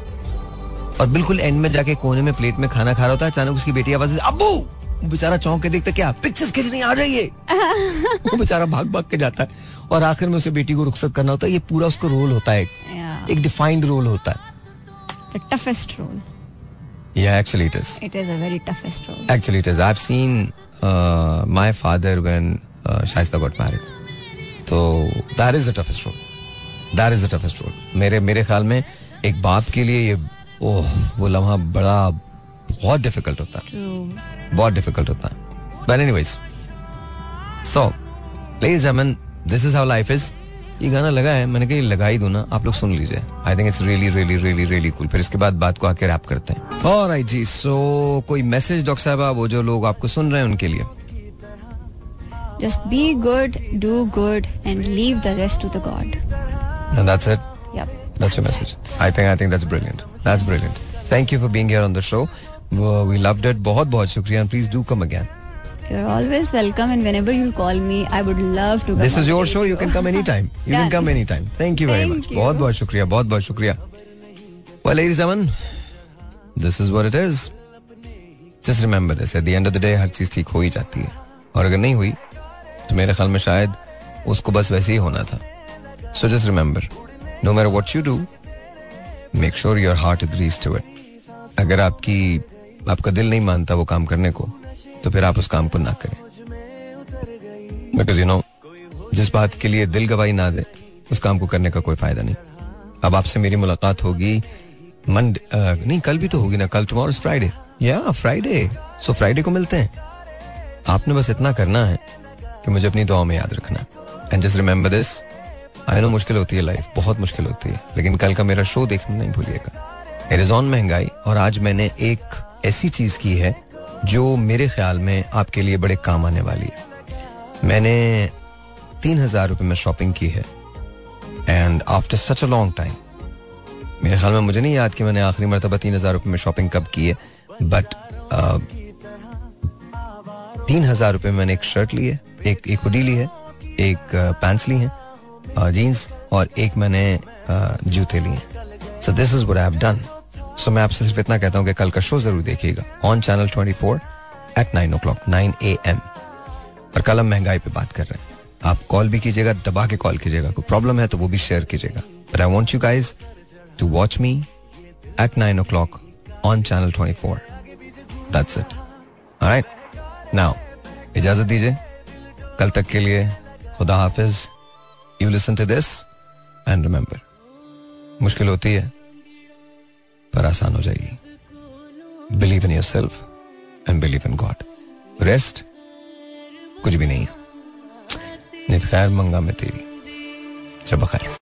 और बिल्कुल एंड में जाके कोने में प्लेट में खाना खा रहा होता है। अचानक उसकी बेटी आवाज, अब्बू! वो बेचारा चौंक के देखता, क्या पिक्चर्स खींचने आ जाइए। वो बेचारा भाग के जाता है और आखिर में उसे बेटी को रुखसत करना होता है। ये पूरा उसको रोल होता है, एक डिफाइंड रोल होता है। The toughest role. Yeah, actually it is. It is a very toughest role. Actually it is. I've seen my father when Shaista got married. So that is the toughest role. That is the toughest role. मेरे ख्याल में एक बाप के लिए ये वो लम्हा बड़ा बहुत difficult होता है. True. बहुत difficult होता है. But anyways, so ladies and gentlemen, this is how life is. ये गाना लगा है, मैंने कहा लगा ही दो ना, आप लोग सुन लीजिए। I think it's really really really really cool. फिर इसके बाद बात को आके रैप करते हैं। ऑलराइट जी, सो कोई मैसेज डॉक्टर साहबा, वो जो लोग आपको सुन रहे हैं उनके लिए? Just be good, do good and leave the rest to the God. And that's it. Yup, that's your message. I think that's brilliant. That's brilliant. Thank you for being here on the show. We loved it. बहुत शुक्रिया। Please do come again. You're always welcome, and whenever you call me, I would love to come. This is your show. You can come anytime. You can come anytime. Thank you very much. बहुत शुक्रिया. Well, ladies and gentlemen, this is what it is. Just remember this. At the end of the day, हर चीज ठीक हो ही जाती है. और अगर नहीं हुई, तो मेरे ख्याल में शायद उसको बस वैसे ही होना था. So just remember, no matter what you do, make sure your heart agrees to it. अगर आपका दिल नहीं मानता वो काम करने को, तो फिर आप उस काम को ना करें। Because you know, जिस बात के लिए दिल गवाही ना दे उस काम को करने का कोई फायदा नहीं। अब आपसे मेरी मुलाकात होगी मंडे, नहीं कल भी तो होगी ना, कल टुमारो इज फ्राइडे। या फ्राइडे, सो फ्राइडे को मिलते हैं। आपने बस इतना करना है कि मुझे अपनी दुआ में याद रखना। And just remember this, I know मुश्किल होती है लाइफ, बहुत मुश्किल होती है, लेकिन कल का मेरा शो देखना नहीं भूलिएगा। इट इज ऑन महंगाई, और आज मैंने एक ऐसी चीज की है जो मेरे ख्याल में आपके लिए बड़े काम आने वाली है। मैंने 3,000 रुपए में शॉपिंग की है, and after such a long time, मेरे ख्याल में, मुझे नहीं याद कि मैंने आखिरी मरतबा 3,000 रुपए में शॉपिंग कब की है, बट 3,000 रुपए में मैंने एक शर्ट ली है, एक हुडी ली है, एक पैंट्स ली है, जीन्स, और एक मैंने जूते लिए हैं। So this is what I have done. सो मैं आपसे सिर्फ इतना कहता हूँ कि कल का शो जरूर देखिएगा on channel 24 eight 9 o'clock, 9 AM। और कल हम महंगाई पे बात कर रहे हैं। आप कॉल भी कीजिएगा, दबा के कॉल कीजिएगा, कोई प्रॉब्लम है तो वो भी शेयर कीजिएगा। But I want you guys to watch me at 9 o'clock on Channel 24. That's it. All right? Now, इजाजत दीजिए. कल तक के लिए खुदा हाफिज. You listen to this and remember, मुश्किल होती है पर आसान हो जाएगी. Believe in yourself and believe in God. Rest कुछ भी नहीं है. नित खैर मंगा मैं तेरी. जब खैर.